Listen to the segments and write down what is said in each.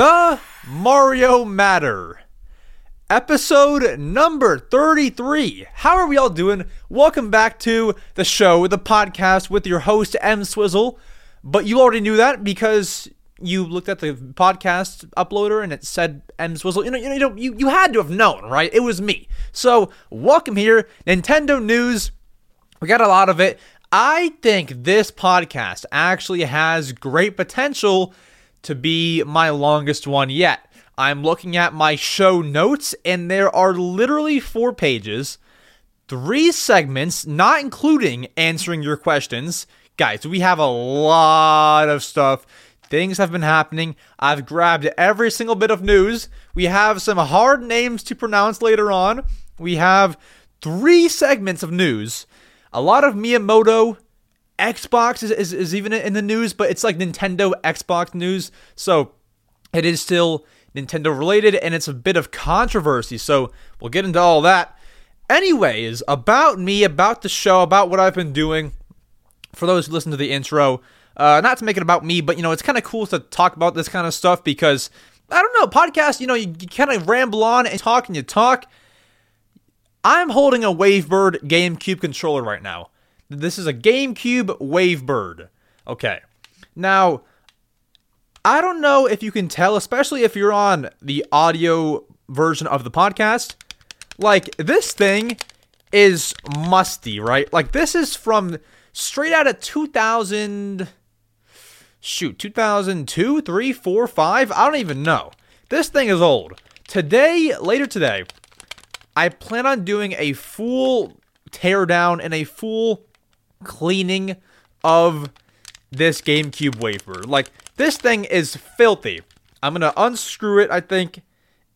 The Mario Matter, episode number 33. How are we all doing? Welcome back to the show, the podcast with your host, M. Swizzle. But you already knew that because you looked at the podcast uploader and it said M. Swizzle. You had to have known, right? It was me. So welcome here. Nintendo news. We got a lot of it. I think this podcast actually has great potential to be my longest one yet. I'm looking at my show notes, and there are literally 4 pages, 3 segments, not including answering your questions. Guys, we have a lot of stuff. Things have been happening. I've grabbed every single bit of news. We have some hard names to pronounce later on. We have 3 segments of news. A lot of Miyamoto. Xbox is even in the news, but it's like Nintendo Xbox news, so it is still Nintendo related, and it's a bit of controversy, so we'll get into all that. Anyways, about me, about the show, about what I've been doing, for those who listen to the intro, not to make it about me, but, you know, it's kind of cool to talk about this kind of stuff, because, I don't know, podcasts, you know, you kind of ramble on and you talk. I'm holding a WaveBird GameCube controller right now. This is a GameCube WaveBird. Okay. Now, I don't know if you can tell, especially if you're on the audio version of the podcast. Like, this thing is musty, right? Like, this is from straight out of 2002, 3, 4, 5. I don't even know. This thing is old. Today, later today, I plan on doing a full teardown and a full cleaning of this GameCube WaveBird. Like, this thing is filthy. I'm gonna unscrew it, I think,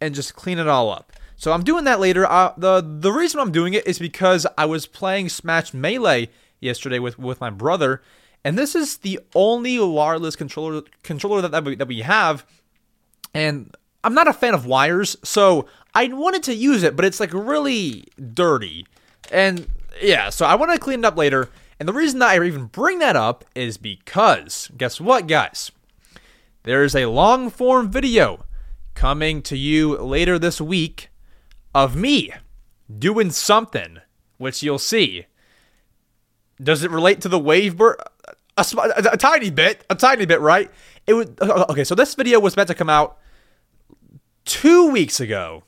and just clean it all up. So I'm doing that later. The reason I'm doing it is because I was playing Smash Melee yesterday with my brother, and this is the only wireless controller that we have, and I'm not a fan of wires, so I wanted to use it, but it's like really dirty, and yeah, so I want to clean it up later. And the reason that I even bring that up is because, guess what, guys? There is a long-form video coming to you later this week of me doing something, which you'll see. Does it relate to the WaveBird? A tiny bit, right? It would. Okay, so this video was meant to come out 2 weeks ago,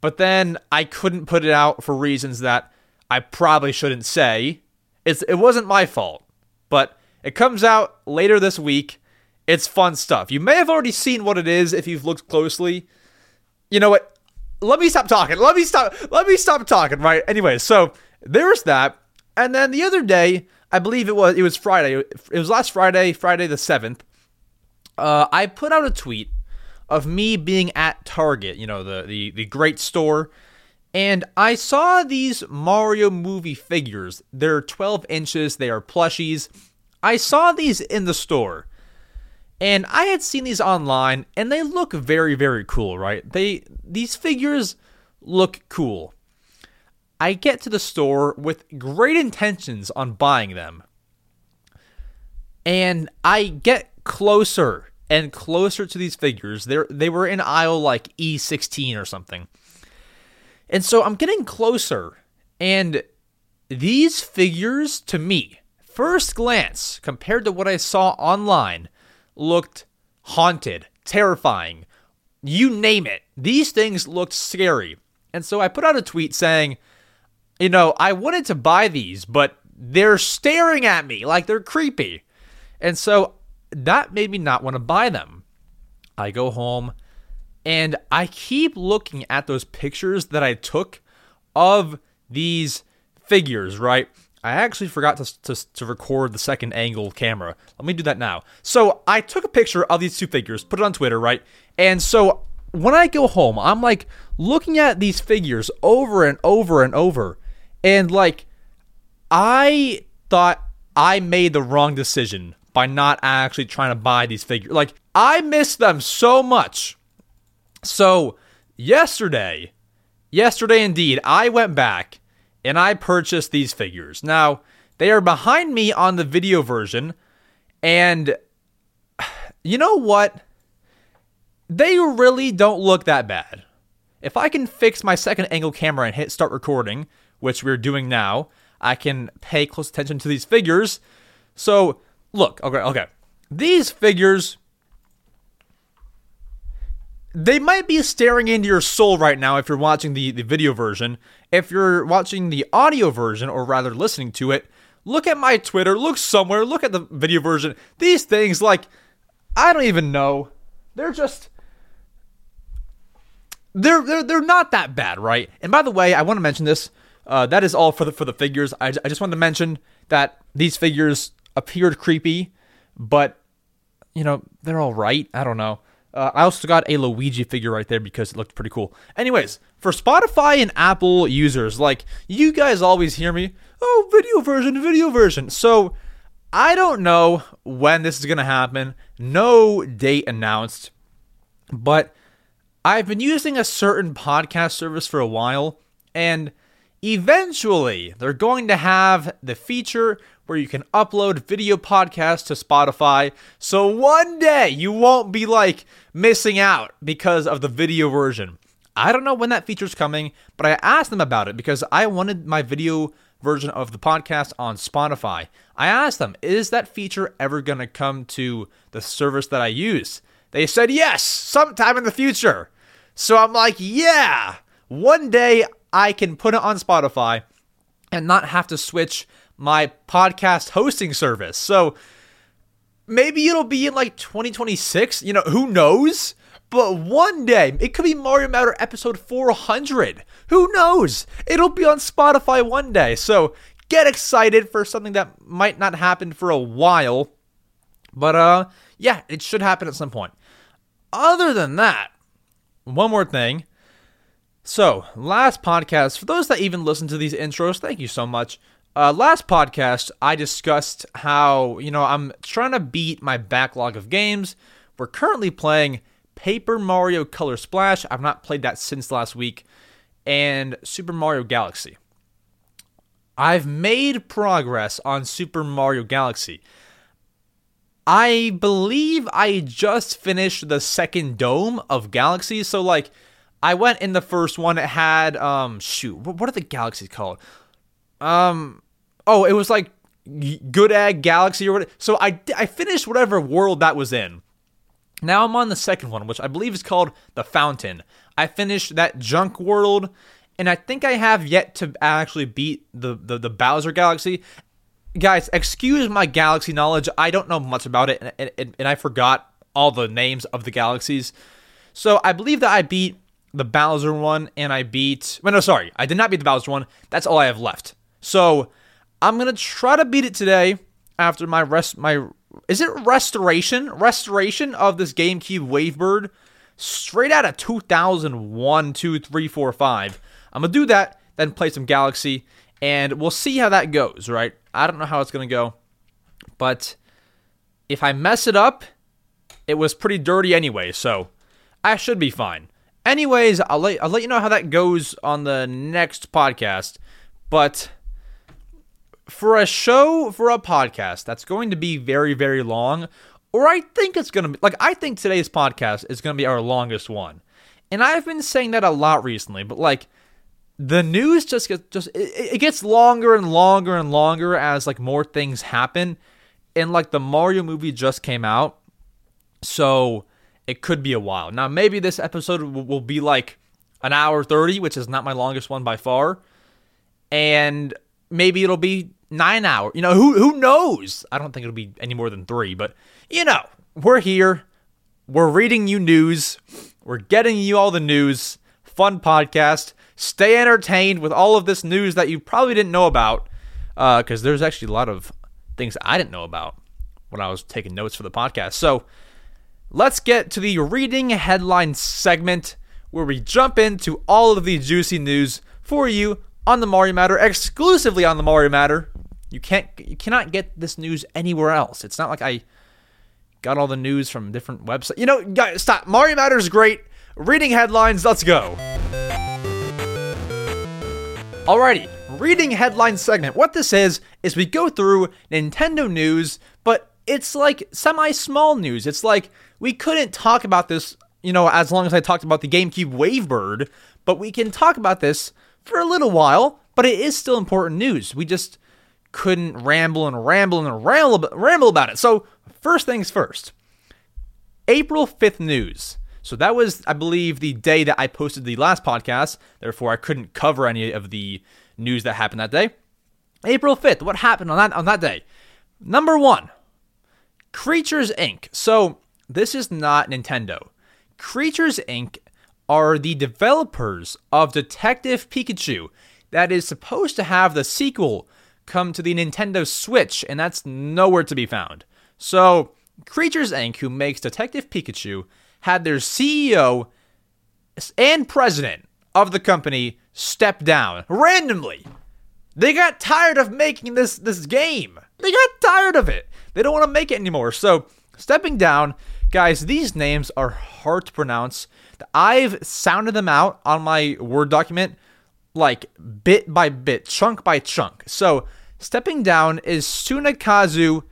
but then I couldn't put it out for reasons that I probably shouldn't say. It wasn't my fault, but it comes out later this week. It's fun stuff. You may have already seen what it is if you've looked closely. You know what? Let me stop talking, right? Anyway, so there's that. And then the other day, I believe it was Friday. It was last Friday the 7th. I put out a tweet of me being at Target, you know, the great store. And I saw these Mario movie figures. They're 12 inches. They are plushies. I saw these in the store. And I had seen these online. And they look very, very cool, right? These figures look cool. I get to the store with great intentions on buying them. And I get closer and closer to these figures. They were in aisle like E16 or something. And so I'm getting closer, and these figures, to me, first glance, compared to what I saw online, looked haunted, terrifying, you name it. These things looked scary. And so I put out a tweet saying, you know, I wanted to buy these, but they're staring at me like they're creepy. And so that made me not want to buy them. I go home. And I keep looking at those pictures that I took of these figures, right? I actually forgot to record the second angle camera. Let me do that now. So I took a picture of these 2 figures, put it on Twitter, right? And so when I go home, I'm like looking at these figures over and over and over. And like, I thought I made the wrong decision by not actually trying to buy these figures. Like, I missed them so much. So, yesterday indeed, I went back and I purchased these figures. Now, they are behind me on the video version, and you know what? they really don't look that bad. If I can fix my second angle camera and hit start recording, which we're doing now, I can pay close attention to these figures. So, look, okay. These figures, they might be staring into your soul right now if you're watching the video version. If you're watching the audio version, or rather listening to it, look at my Twitter, look somewhere, look at the video version. These things, like, I don't even know. They're just... They're not that bad, right? And by the way, I want to mention this. That is all for the figures. I just wanted to mention that these figures appeared creepy, but, you know, they're all right. I don't know. I also got a Luigi figure right there because it looked pretty cool. Anyways, for Spotify and Apple users, like, you guys always hear me, oh, video version. So, I don't know when this is going to happen. No date announced, but I've been using a certain podcast service for a while, and eventually they're going to have the feature where you can upload video podcasts to Spotify. So one day you won't be like missing out because of the video version. I don't know when that feature's coming, but I asked them about it because I wanted my video version of the podcast on Spotify. I asked them, is that feature ever going to come to the service that I use? They said yes, sometime in the future. So I'm like, yeah, one day I can put it on Spotify and not have to switch my podcast hosting service. So maybe it'll be in like 2026, you know, who knows? But one day, it could be Mario Matter episode 400. Who knows? It'll be on Spotify one day. So get excited for something that might not happen for a while. But yeah, it should happen at some point. Other than that, one more thing. So, last podcast, for those that even listen to these intros, thank you so much. Last podcast, I discussed how, you know, I'm trying to beat my backlog of games. We're currently playing Paper Mario Color Splash. I've not played that since last week. And Super Mario Galaxy. I've made progress on Super Mario Galaxy. I believe I just finished the second dome of Galaxy, so, like, I went in the first one. It had, what are the galaxies called? It was like Good Egg Galaxy or whatever. So I finished whatever world that was in. Now I'm on the second one, which I believe is called The Fountain. I finished that junk world, and I think I have yet to actually beat the Bowser Galaxy. Guys, excuse my galaxy knowledge. I don't know much about it, and I forgot all the names of the galaxies. So I believe that I beat the Bowser one, and I did not beat the Bowser one. That's all I have left. So I'm gonna try to beat it today after my restoration of this GameCube WaveBird straight out of 2001, 2, 3, 4, 5. I'm gonna do that, then play some Galaxy, and we'll see how that goes, right? I don't know how it's gonna go, but if I mess it up, it was pretty dirty anyway, so I should be fine. Anyways, I'll let you know how that goes on the next podcast, but for a podcast, that's going to be very, very long, or I think it's going to be, like, I think today's podcast is going to be our longest one, and I've been saying that a lot recently, but, like, the news just gets longer and longer and longer as, like, more things happen, and, like, the Mario movie just came out, so it could be a while. Now, maybe this episode will be like an hour 30, which is not my longest one by far. And maybe it'll be 9 hours. You know, who knows? I don't think it'll be any more than 3. But, you know, we're here. We're reading you news. We're getting you all the news. Fun podcast. Stay entertained with all of this news that you probably didn't know about. Because there's actually a lot of things I didn't know about when I was taking notes for the podcast. So, let's get to the reading headline segment where we jump into all of the juicy news for you on the Mario Matter, exclusively on the Mario Matter. You cannot get this news anywhere else. It's not like I got all the news from different websites. You know, guys, stop. Mario Matter is great. Reading headlines, let's go. Alrighty, reading headline segment. What this is we go through Nintendo news, but it's like semi-small news. It's like we couldn't talk about this you know, as long as I talked about the GameCube WaveBird, but we can talk about this for a little while, but it is still important news. We just couldn't ramble about it. So first things first, April 5th news. So that was, I believe, the day that I posted the last podcast. Therefore, I couldn't cover any of the news that happened that day. April 5th, what happened on that day? Number one, Creatures Inc. So this is not Nintendo. Creatures Inc. are the developers of Detective Pikachu that is supposed to have the sequel come to the Nintendo Switch, and that's nowhere to be found. So Creatures Inc., who makes Detective Pikachu, had their CEO and president of the company step down randomly. They got tired of making this game. They got tired of it. They don't want to make it anymore. So stepping down, guys, these names are hard to pronounce. I've sounded them out on my Word document, like bit by bit, chunk by chunk. So stepping down is Tsunekazu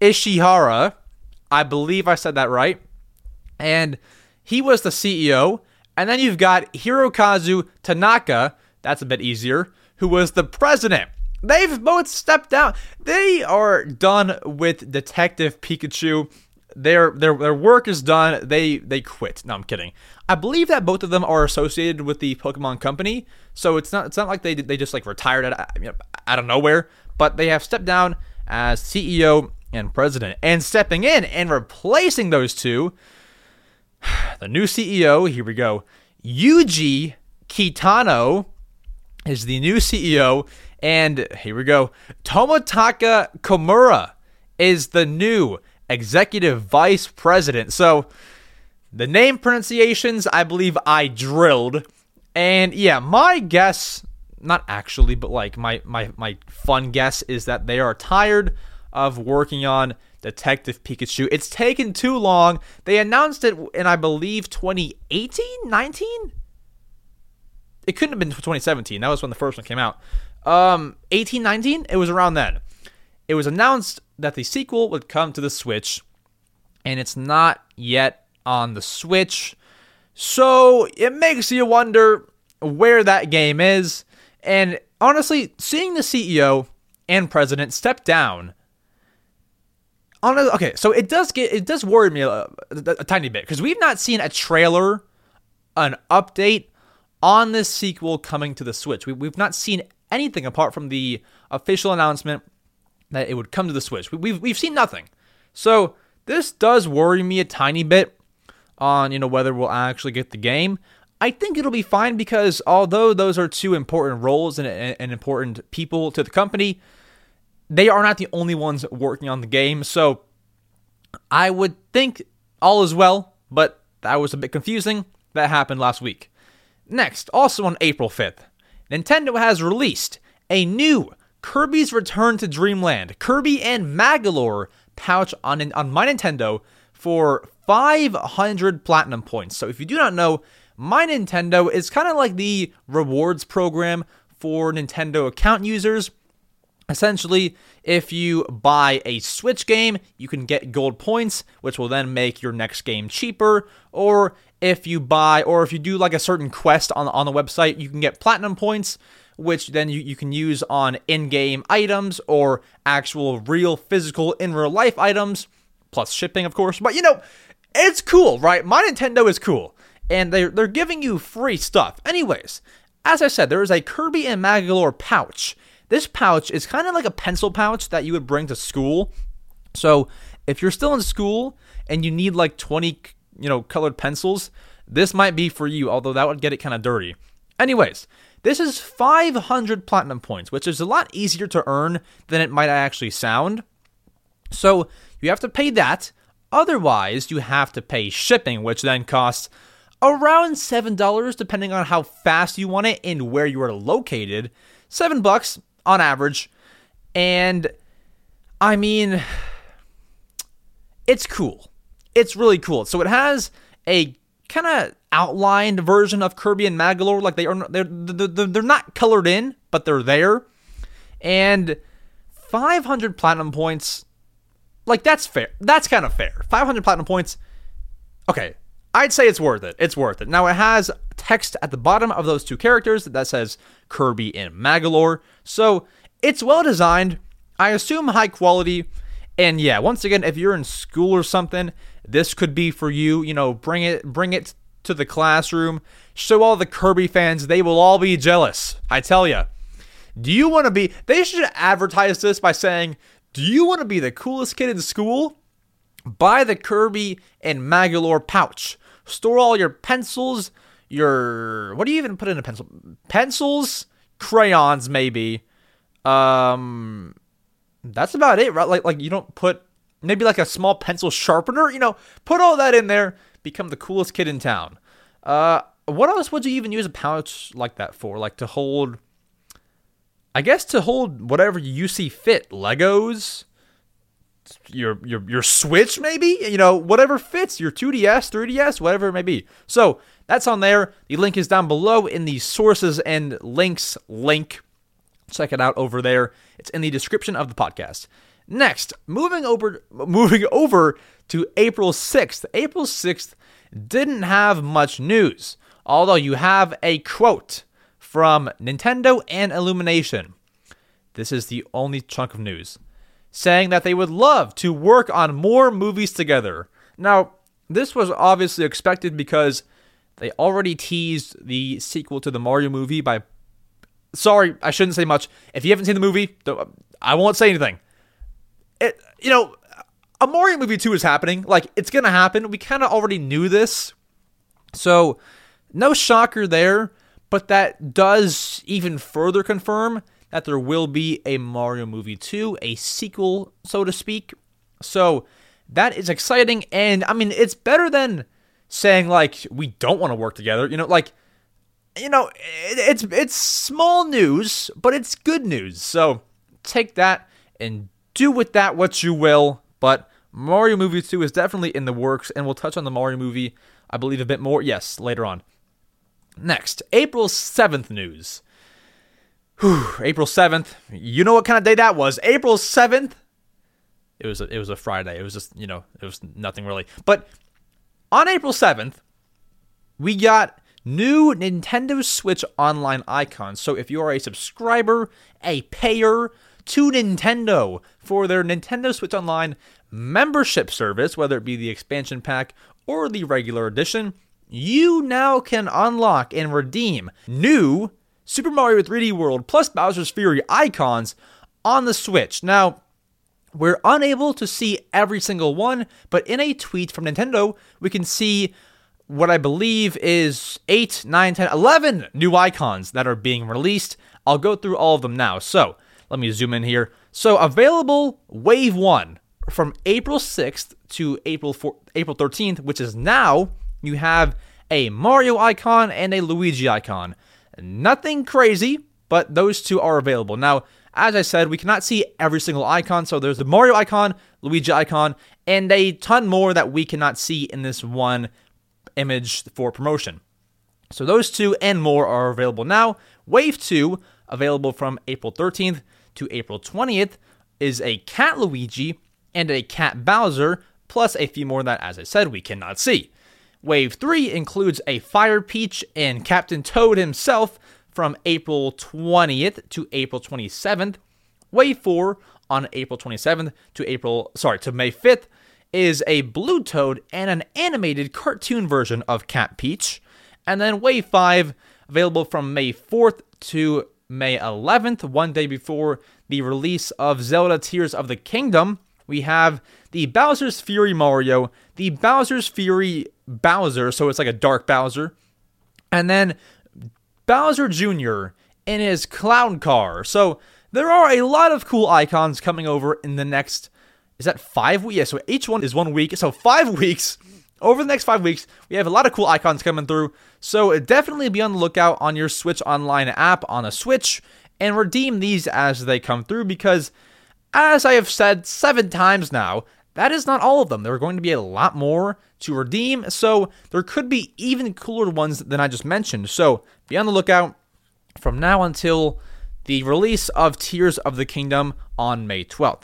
Ishihara. I believe I said that right. And he was the CEO. And then you've got Hirokazu Tanaka. That's a bit easier. Who was the president. They've both stepped down. They are done with Detective Pikachu. Their work is done. They quit. No, I'm kidding. I believe that both of them are associated with the Pokemon company, so it's not like they just like retired out of nowhere. But they have stepped down as CEO and president, and stepping in and replacing those two. The new CEO. Here we go. Yuji Kitano is the new CEO, and here we go. Tomotaka Komura is the new Executive Vice President. So the name pronunciations, I believe I drilled. And yeah, my guess, not actually, but like my fun guess is that they are tired of working on Detective Pikachu. It's taken too long. They announced it in, I believe, 2018, 19? It couldn't have been 2017. That was when the first one came out. 18, 19? It was around then. It was announced that the sequel would come to the Switch, and it's not yet on the Switch. So it makes you wonder where that game is. And honestly, seeing the CEO and president step down, okay, so it does worry me a tiny bit, because we've not seen a trailer, an update on this sequel coming to the Switch. We've not seen anything apart from the official announcement that it would come to the Switch. We've seen nothing. So this does worry me a tiny bit on, you know, whether we'll actually get the game. I think it'll be fine, because although those are two important roles and important people to the company, they are not the only ones working on the game. So I would think all is well, but that was a bit confusing. That happened last week. Next, also on April 5th, Nintendo has released a new Kirby's Return to Dreamland, Kirby and Magolor pouch on my Nintendo for 500 platinum points. So if you do not know, my Nintendo is kind of like the rewards program for Nintendo account users. Essentially, if you buy a Switch game, you can get gold points, which will then make your next game cheaper. Or if you do like a certain quest on the website, you can get platinum points, which then you can use on in-game items or actual real physical in real life items, plus shipping, of course. But you know, it's cool, right? My Nintendo is cool, and they're giving you free stuff. Anyways, as I said, there is a Kirby and Magolor pouch. This pouch is kind of like a pencil pouch that you would bring to school. So if you're still in school and you need like 20, colored pencils, this might be for you, although that would get it kind of dirty. Anyways, this is 500 platinum points, which is a lot easier to earn than it might actually sound. So you have to pay that. Otherwise, you have to pay shipping, which then costs around $7, depending on how fast you want it and where you are located. $7 on average. And I mean, it's cool. It's really cool. So it has a kind of outlined version of Kirby and Magolor, like they're not colored in, but they're there. And 500 platinum points, like that's fair. That's kind of fair. 500 platinum points. Okay, I'd say it's worth it. It's worth it. Now, it has text at the bottom of those two characters that says Kirby and Magolor. So it's well designed. I assume high quality. And yeah, once again, if you're in school or something, this could be for you. You know, bring it to the classroom. Show all the Kirby fans. They will all be jealous. I tell you. Do you want to be... They should advertise this by saying, do you want to be the coolest kid in school? Buy the Kirby and Magolor pouch. Store all your pencils, your... What do you even put in a pencil? Pencils? Crayons, maybe. That's about it, right? Like you don't put... Maybe like a small pencil sharpener? You know, put all that in there. Become the coolest kid in town. What else would you even use a pouch like that for? Like to hold... I guess to hold whatever you see fit, Legos, your Switch maybe, you know, whatever fits, your 2DS, 3DS, whatever it may be. So that's on there. The link is down below in the sources and links link. Check it out over there. It's in the description of the podcast. Next, moving over to April 6th. April 6th didn't have much news, although you have a quote from Nintendo and Illumination. This is the only chunk of news. Saying that they would love to work on more movies together. Now, this was obviously expected because they already teased the sequel to the Mario movie by... Sorry, I shouldn't say much. If you haven't seen the movie, I won't say anything. A Mario movie 2 is happening. Like, it's going to happen. We kind of already knew this. So, no shocker there. But that does even further confirm that there will be a Mario movie 2, a sequel, so to speak. So that is exciting. And I mean, it's better than saying like, we don't want to work together. You know, like, you know, it's small news, but it's good news. So take that and do with that what you will. But Mario movie 2 is definitely in the works. And we'll touch on the Mario movie, I believe, a bit more. Yes, later on. Next, April 7th news. Whew, April 7th. You know what kind of day that was. April 7th. It was a Friday. It was just, you know, it was nothing really. But on April 7th, we got new Nintendo Switch Online icons. So if you are a subscriber, a payer to Nintendo for their Nintendo Switch Online membership service, whether it be the expansion pack or the regular edition, you now can unlock and redeem new Super Mario 3D World plus Bowser's Fury icons on the Switch. Now, we're unable to see every single one, but in a tweet from Nintendo, we can see what I believe is 8, 9, 10, 11 new icons that are being released. I'll go through all of them now. So, let me zoom in here. So, available Wave 1 from April 6th to April 13th, which is now... You have a Mario icon and a Luigi icon. Nothing crazy, but those two are available. Now, as I said, we cannot see every single icon. So there's the Mario icon, Luigi icon, and a ton more that we cannot see in this one image for promotion. So those two and more are available now. Wave 2, available from April 13th to April 20th, is a Cat Luigi and a Cat Bowser, plus a few more that, as I said, we cannot see. Wave 3 includes a Fire Peach and Captain Toad himself from April 20th to April 27th. Wave 4 on April 27th to May 5th is a Blue Toad and an animated cartoon version of Cat Peach. And then Wave 5 available from May 4th to May 11th, one day before the release of Zelda: Tears of the Kingdom. We have the Bowser's Fury Mario, the Bowser's Fury Bowser, so it's like a dark Bowser, and then Bowser Jr. in his clown car. So there are a lot of cool icons coming over in the next, is that 5 weeks? Yeah, so each one is 1 week. So 5 weeks, over the next 5 weeks, we have a lot of cool icons coming through. So definitely be on the lookout on your Switch Online app on a Switch and redeem these as they come through because... As I have said 7 times now, that is not all of them. There are going to be a lot more to redeem, so there could be even cooler ones than I just mentioned. So be on the lookout from now until the release of Tears of the Kingdom on May 12th.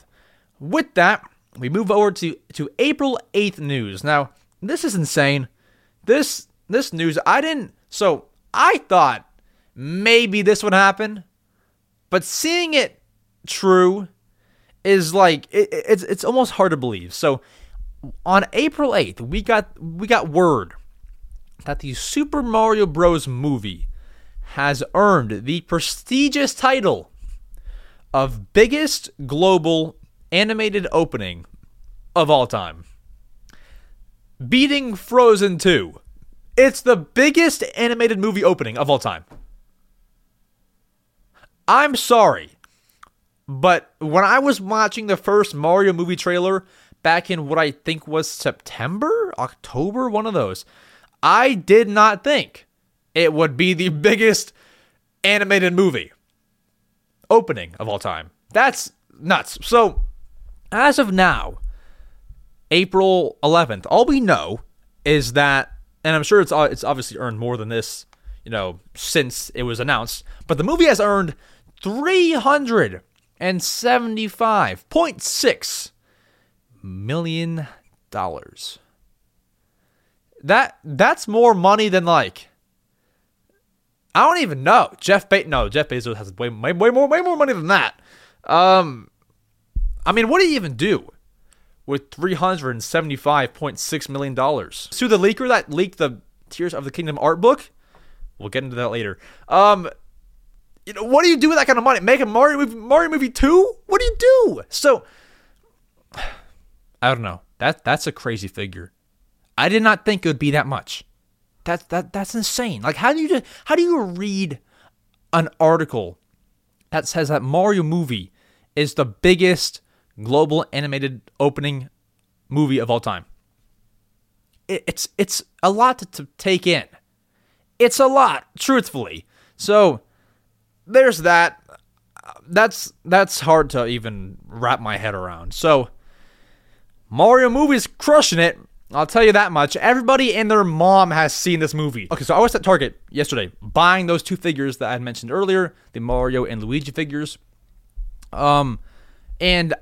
With that, we move over to April 8th news. Now, this is insane. This news, I thought maybe this would happen, but seeing it true is like it's almost hard to believe. So on April 8th, we got word that the Super Mario Bros. Movie has earned the prestigious title of biggest global animated opening of all time, beating Frozen 2. It's the biggest animated movie opening of all time. I'm sorry, but when I was watching the first Mario movie trailer back in what I think was September, October, one of those, I did not think it would be the biggest animated movie opening of all time. That's nuts. So, as of now, April 11th, all we know is that, and I'm sure it's obviously earned more than this, since it was announced, but the movie has earned 375.6 million dollars. That's more money than I don't even know. Jeff Bezos has way more money than that. What do you even do with $375.6 million? Sue the leaker that leaked the Tears of the Kingdom art book? We'll get into that later. What do you do with that kind of money? Make a Mario movie 2? What do you do? So, I don't know. That's a crazy figure. I did not think it would be that much. That's insane. How do you read an article that says that Mario movie is the biggest global animated opening movie of all time? It's a lot to take in. It's a lot, truthfully. So there's that. That's hard to even wrap my head around. So Mario movie's crushing it. I'll tell you that much. Everybody and their mom has seen this movie. Okay, so I was at Target yesterday buying those two figures that I had mentioned earlier, the Mario and Luigi figures. And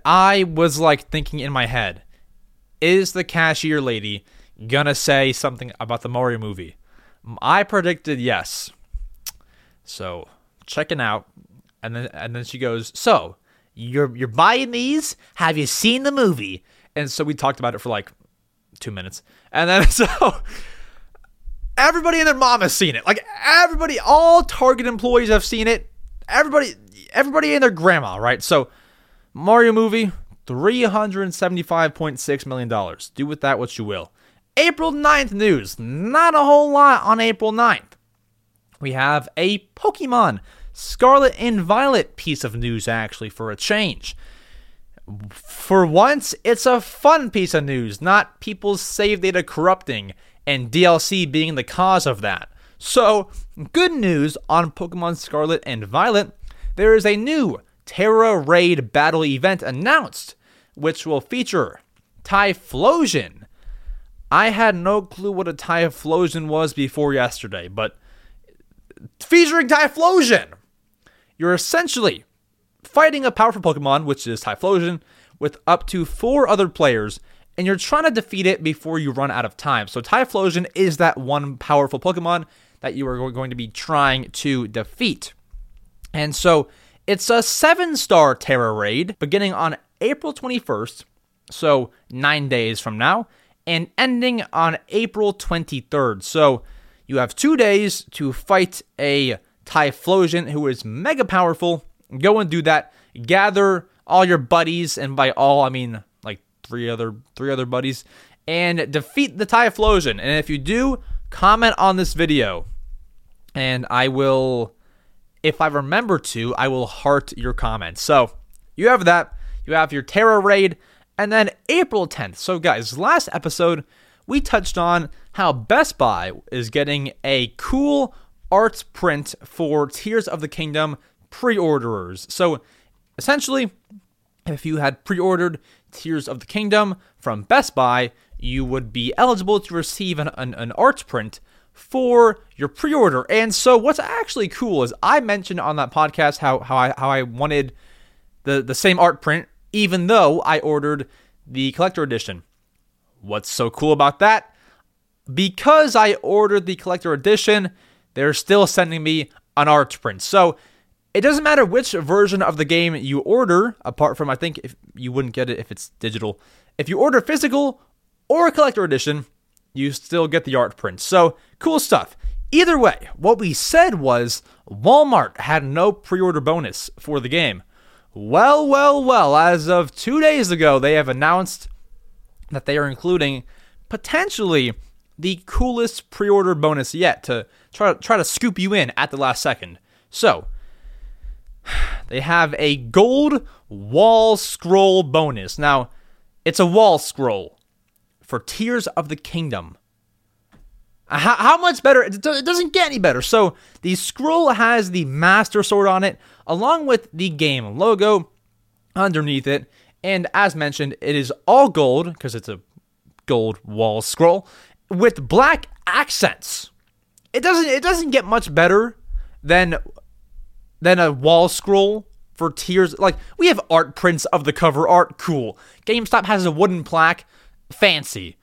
I was thinking in my head, is the cashier lady gonna say something about the Mario movie? I predicted yes. So, checking out, and then she goes, "So, you're buying these? Have you seen the movie?" And so we talked about it for 2 minutes. And then so everybody and their mom has seen it. All Target employees have seen it. Everybody and their grandma, right? So Mario movie, $375.6 million. Do with that what you will. April 9th news. Not a whole lot on April 9th. We have a Pokemon Scarlet and Violet piece of news, actually, for a change. For once, it's a fun piece of news, not people's save data corrupting and DLC being the cause of that. So, good news on Pokemon Scarlet and Violet. There is a new Terra Raid Battle event announced, which will feature Typhlosion. I had no clue what a Typhlosion was before yesterday, but featuring Typhlosion, you're essentially fighting a powerful Pokemon, which is Typhlosion, with up to 4 other players, and you're trying to defeat it before you run out of time. So Typhlosion is that one powerful Pokemon that you are going to be trying to defeat. And so it's a 7-star Terra Raid beginning on April 21st, so 9 days from now, and ending on April 23rd. So you have 2 days to fight a Typhlosion who is mega powerful. Go and do that. Gather all your buddies, and by all I mean three other buddies, and defeat the Typhlosion. And if you do, comment on this video, and I will, if I remember to, I will heart your comments. So you have that. You have your Terra Raid, and then April 10th. So guys, last episode we touched on how Best Buy is getting a cool art print for Tears of the Kingdom pre-orderers. So essentially, if you had pre-ordered Tears of the Kingdom from Best Buy, you would be eligible to receive an art print for your pre-order. And so what's actually cool is I mentioned on that podcast how I wanted the same art print, even though I ordered the collector edition. What's so cool about that? because I ordered the collector edition, they're still sending me an art print. So it doesn't matter which version of the game you order, apart from, I think, if you wouldn't get it if it's digital. If you order physical or a collector edition, you still get the art print. So cool stuff. Either way, what we said was Walmart had no pre-order bonus for the game. Well, as of 2 days ago, they have announced that they are including potentially the coolest pre-order bonus yet to try to scoop you in at the last second. So they have a gold wall scroll bonus. Now, it's a wall scroll for Tears of the Kingdom. How much better? It doesn't get any better. So the scroll has the Master Sword on it, along with the game logo underneath it. And as mentioned, it is all gold, because it's a gold wall scroll, with black accents. It doesn't get much better than a wall scroll for Tears. Like, we have art prints of the cover art, cool. GameStop has a wooden plaque, fancy.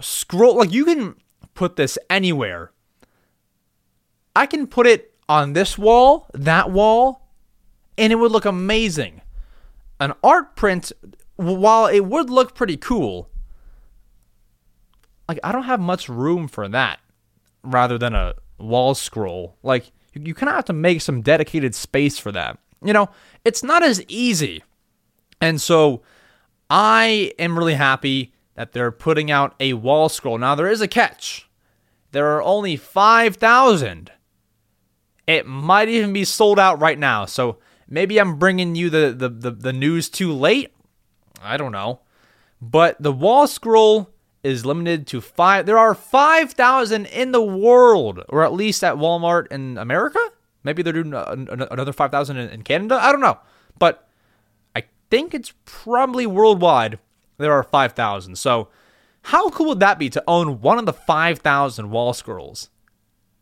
Scroll, like, you can put this anywhere. I can put it on this wall, that wall, and it would look amazing. An art print, while it would look pretty cool, like, I don't have much room for that, rather than a wall scroll. Like, you kind of have to make some dedicated space for that. You know, it's not as easy. And so I am really happy that they're putting out a wall scroll. Now, there is a catch. There are only 5,000. It might even be sold out right now. So maybe I'm bringing you the news too late. I don't know. But the wall scroll is limited to 5. There are 5,000 in the world, or at least at Walmart in America. Maybe they're doing another 5,000 in Canada. I don't know. But I think it's probably worldwide. There are 5,000. So how cool would that be to own one of the 5,000 wall scrolls?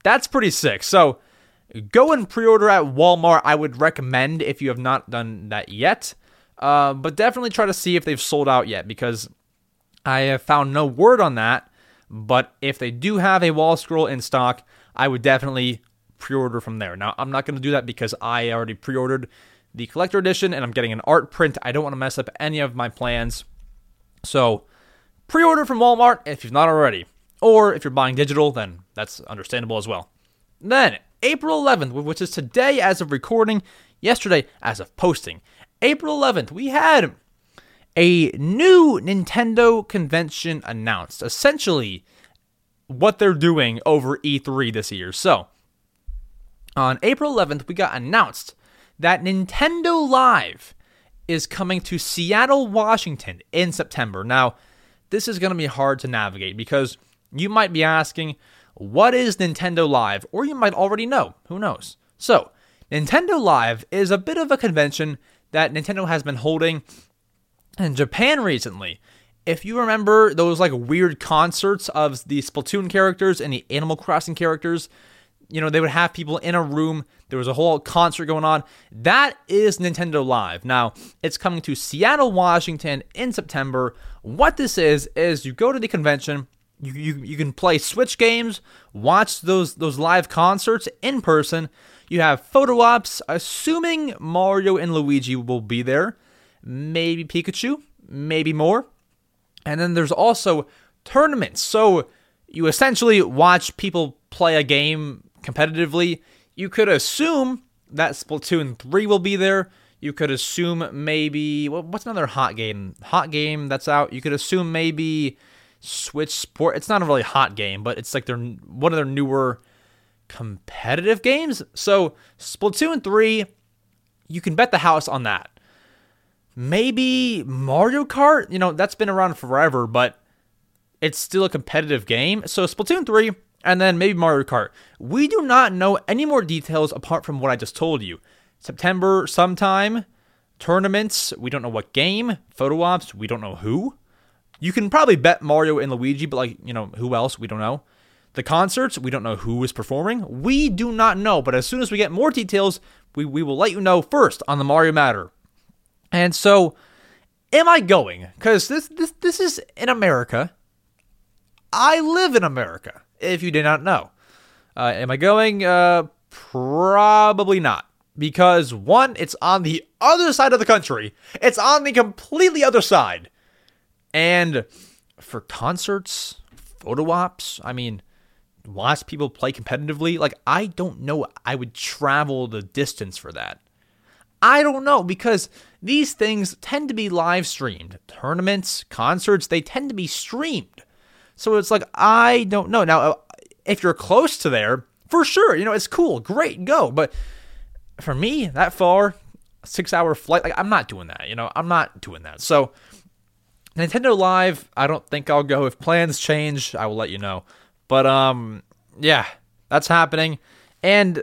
That's pretty sick. So go and pre-order at Walmart. I would recommend if you have not done that yet. But definitely try to see if they've sold out yet, because I have found no word on that. But if they do have a wall scroll in stock, I would definitely pre-order from there. Now, I'm not going to do that because I already pre-ordered the collector edition and I'm getting an art print. I don't want to mess up any of my plans. So pre-order from Walmart if you've not already. Or if you're buying digital, then that's understandable as well. Then April 11th, which is today as of recording, yesterday as of posting. April 11th, we had a new Nintendo convention announced. Essentially what they're doing over E3 this year. So on April 11th, we got announced that Nintendo Live is coming to Seattle, Washington in September. Now, this is going to be hard to navigate because you might be asking, what is Nintendo Live? Or you might already know. Who knows? So, Nintendo Live is a bit of a convention that Nintendo has been holding in Japan recently. If you remember those, like, weird concerts of the Splatoon characters and the Animal Crossing characters, you know, they would have people in a room. There was a whole concert going on. That is Nintendo Live. Now, it's coming to Seattle, Washington in September. What this is you go to the convention, you can play Switch games, watch those live concerts in person. You have photo ops, assuming Mario and Luigi will be there. Maybe Pikachu, maybe more. And then there's also tournaments. So you essentially watch people play a game competitively. You could assume that Splatoon 3 will be there. You could assume maybe, well, what's another hot game that's out? You could assume maybe Switch Sport. It's not a really hot game, but it's like one of their newer competitive games. So Splatoon 3, you can bet the house on that. Maybe Mario Kart, you know, that's been around forever, but it's still a competitive game. So Splatoon 3, and then maybe Mario Kart. We do not know any more details apart from what I just told you. September sometime, tournaments, we don't know what game, photo ops, we don't know who. You can probably bet Mario and Luigi, but, like, you know, who else, we don't know. The concerts, we don't know who is performing. We do not know, but as soon as we get more details, we will let you know first on the Mario Matter. And so, am I going? Because this is in America. I live in America, if you did not know. Am I going? Probably not. Because, one, it's on the other side of the country. It's on the completely other side. And for concerts, photo ops, I mean, lots of people play competitively. Like, I don't know I would travel the distance for that. I don't know, because these things tend to be live streamed. Tournaments, concerts, they tend to be streamed. So it's like, I don't know. Now, if you're close to there, for sure, you know, it's cool, great, go. But for me, that far, a 6-hour flight, like, I'm not doing that, you know, I'm not doing that. So Nintendo Live, I don't think I'll go. If plans change, I will let you know. But, yeah, that's happening. And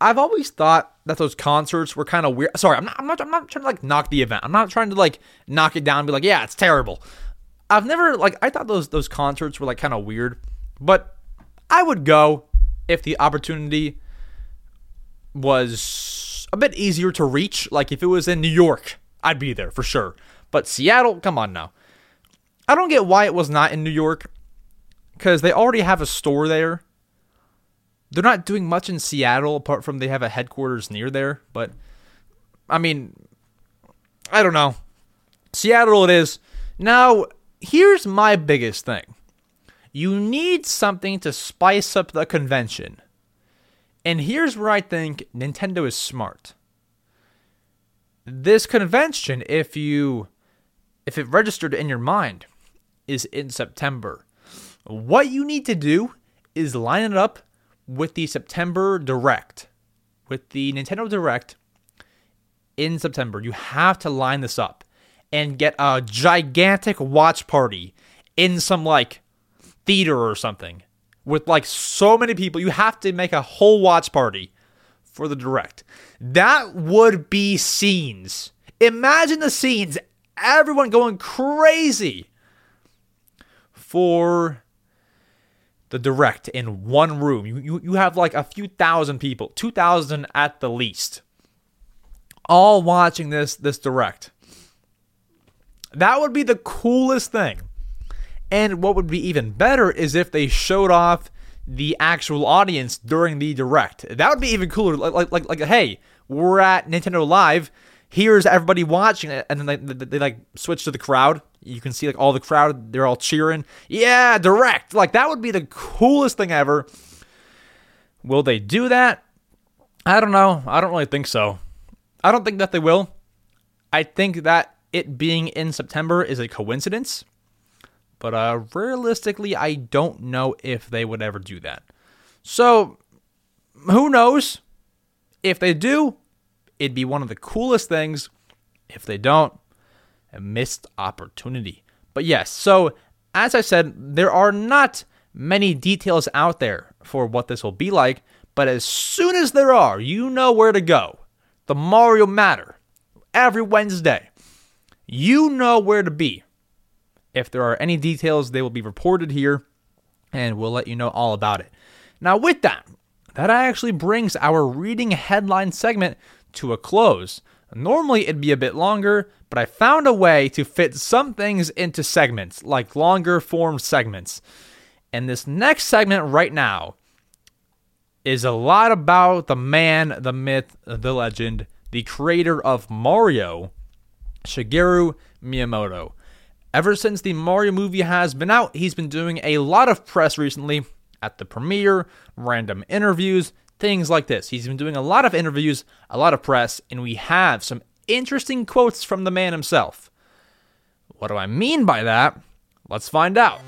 I've always thought that those concerts were kind of weird. Sorry, I'm not trying to, like, knock the event. I'm not trying to, like, knock it down and be like, yeah, it's terrible. I've never, like, I thought those concerts were, like, kind of weird. But I would go if the opportunity was a bit easier to reach. Like, if it was in New York, I'd be there for sure. But Seattle, come on now. I don't get why it was not in New York, because they already have a store there. They're not doing much in Seattle, apart from they have a headquarters near there. But, I mean, I don't know. Seattle it is. Now, here's my biggest thing. You need something to spice up the convention. And here's where I think Nintendo is smart. This convention, if it registered in your mind, is in September. What you need to do is line it up with the September Direct, with the Nintendo Direct in September. You have to line this up and get a gigantic watch party in some, like, theater or something with, like, so many people. You have to make a whole watch party for the Direct. That would be scenes. Imagine the scenes. Everyone going crazy for the Direct in one room. You have like a few thousand people, 2,000 at the least, all watching this Direct. That would be the coolest thing. And what would be even better is if they showed off the actual audience during the Direct. That would be even cooler. Like, hey, we're at Nintendo Live. Here's everybody watching it, and then they like switch to the crowd. You can see, like, all the crowd. They're all cheering. Yeah, Direct. Like, that would be the coolest thing ever. Will they do that? I don't know. I don't really think so. I don't think that they will. I think that it being in September is a coincidence. But realistically, I don't know if they would ever do that. So, who knows? If they do, it'd be one of the coolest things. If they don't, a missed opportunity. But yes, so, as I said, there are not many details out there for what this will be like. But as soon as there are, you know where to go. The Mario Matter. Every Wednesday. You know where to be. If there are any details, they will be reported here, and we'll let you know all about it. Now, with that actually brings our reading headline segment to a close. Normally, it'd be a bit longer, but I found a way to fit some things into segments, like longer form segments. And this next segment right now is a lot about the man, the myth, the legend, the creator of Mario, Shigeru Miyamoto. Ever since the Mario movie has been out, he's been doing a lot of press recently at the premiere, random interviews, things like this. He's been doing a lot of interviews, a lot of press, and we have some interesting quotes from the man himself. What do I mean by that? Let's find out.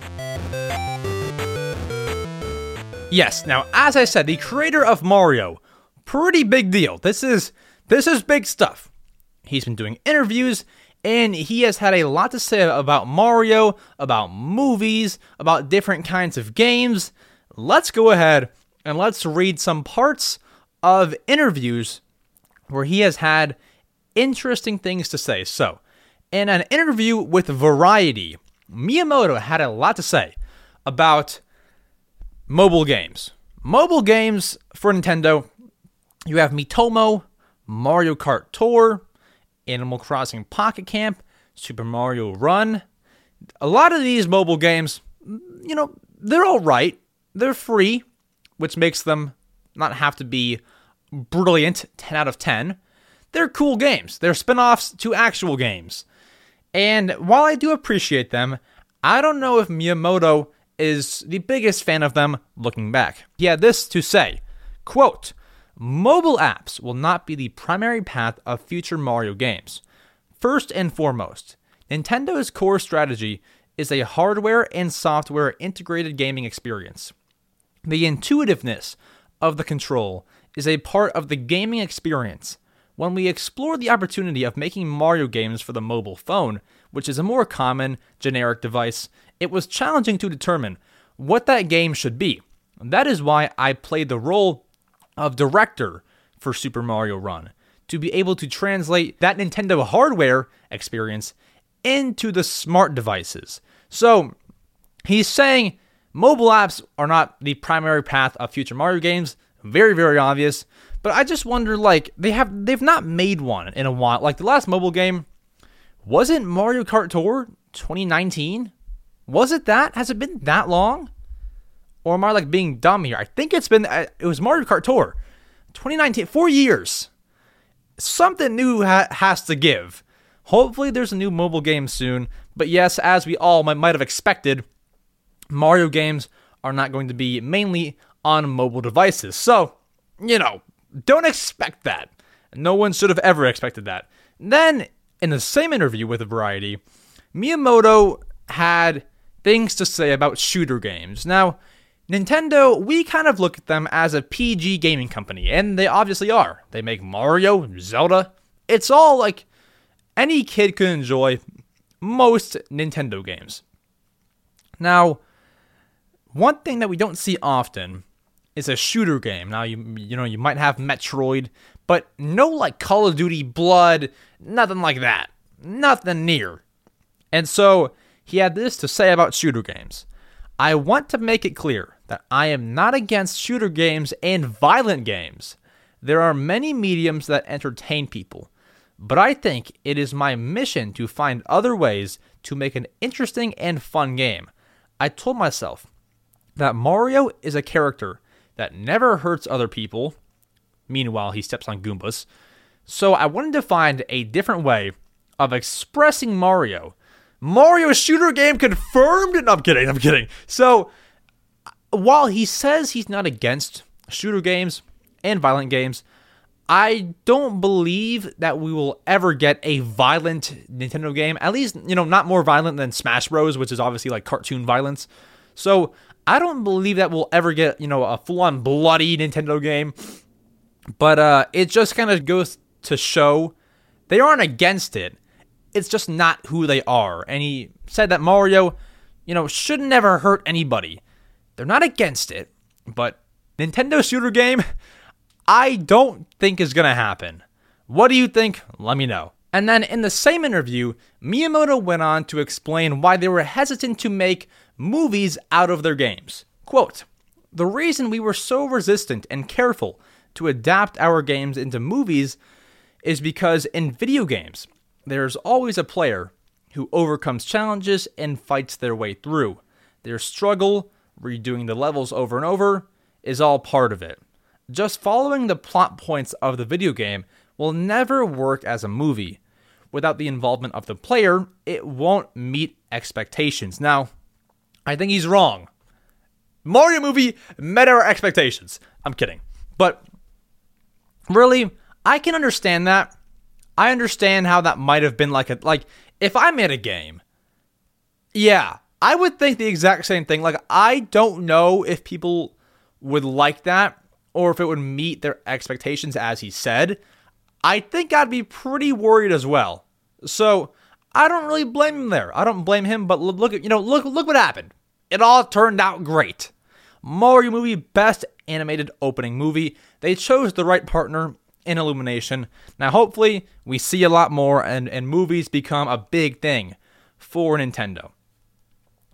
Yes, now, as I said, the creator of Mario, pretty big deal. This is big stuff. He's been doing interviews, and he has had a lot to say about Mario, about movies, about different kinds of games. Let's go ahead and let's read some parts of interviews where he has had interesting things to say. So, in an interview with Variety, Miyamoto had a lot to say about mobile games. Mobile games for Nintendo, you have Miitomo, Mario Kart Tour, Animal Crossing Pocket Camp, Super Mario Run. A lot of these mobile games, you know, they're all right. They're free, which makes them not have to be brilliant 10 out of 10. They're cool games. They're spin-offs to actual games. And while I do appreciate them, I don't know if Miyamoto is the biggest fan of them looking back. He had this to say, quote, "Mobile apps will not be the primary path of future Mario games. First and foremost, Nintendo's core strategy is a hardware and software integrated gaming experience. The intuitiveness of the control is a part of the gaming experience. When we explore the opportunity of making Mario games for the mobile phone, which is a more common, generic device, it was challenging to determine what that game should be. That is why I played the role of director for Super Mario Run, to be able to translate that Nintendo hardware experience into the smart devices." So he's saying mobile apps are not the primary path of future Mario games. Very, very obvious. But I just wonder, like, they've not made one in a while. Like, the last mobile game, wasn't Mario Kart Tour 2019? Was it that? Has it been that long? Or am I, like, being dumb here? I think it was Mario Kart Tour 2019, 4 years. Something new has to give. Hopefully there's a new mobile game soon. But yes, as we all might have expected, Mario games are not going to be mainly on mobile devices. So, you know, don't expect that. No one should have ever expected that. Then, in the same interview with Variety, Miyamoto had things to say about shooter games. Now, Nintendo, we kind of look at them as a PG gaming company, and they obviously are. They make Mario, Zelda. It's all like any kid could enjoy most Nintendo games. Now, one thing that we don't see often is a shooter game. Now, you know, you might have Metroid, but no, like, Call of Duty Blood, nothing like that. Nothing near. And so, he had this to say about shooter games. "I want to make it clear that I am not against shooter games and violent games. There are many mediums that entertain people, but I think it is my mission to find other ways to make an interesting and fun game. I told myself that Mario is a character that never hurts other people." Meanwhile, he steps on Goombas. "So I wanted to find a different way of expressing Mario. Mario shooter game confirmed." And I'm kidding. So while he says he's not against shooter games and violent games, I don't believe that we will ever get a violent Nintendo game. At least, you know, not more violent than Smash Bros., which is obviously like cartoon violence. So I don't believe that we'll ever get, you know, a full-on bloody Nintendo game. But it just kind of goes to show they aren't against it. It's just not who they are. And he said that Mario, you know, should never hurt anybody. They're not against it. But Nintendo shooter game, I don't think is going to happen. What do you think? Let me know. And then in the same interview, Miyamoto went on to explain why they were hesitant to make movies out of their games. Quote, "The reason we were so resistant and careful to adapt our games into movies is because in video games, there's always a player who overcomes challenges and fights their way through. Their struggle, redoing the levels over and over, is all part of it. Just following the plot points of the video game will never work as a movie. Without the involvement of the player, it won't meet expectations." Now, I think he's wrong. Mario movie met our expectations. I'm kidding. But really, I can understand that. I understand how that might have been like if I made a game, yeah, I would think the exact same thing. Like, I don't know if people would like that or if it would meet their expectations, as he said. I think I'd be pretty worried as well. So I don't really blame him there. I don't blame him, but look what happened. It all turned out great. Mario movie, best animated opening movie. They chose the right partner in Illumination. Now, hopefully, we see a lot more and movies become a big thing for Nintendo.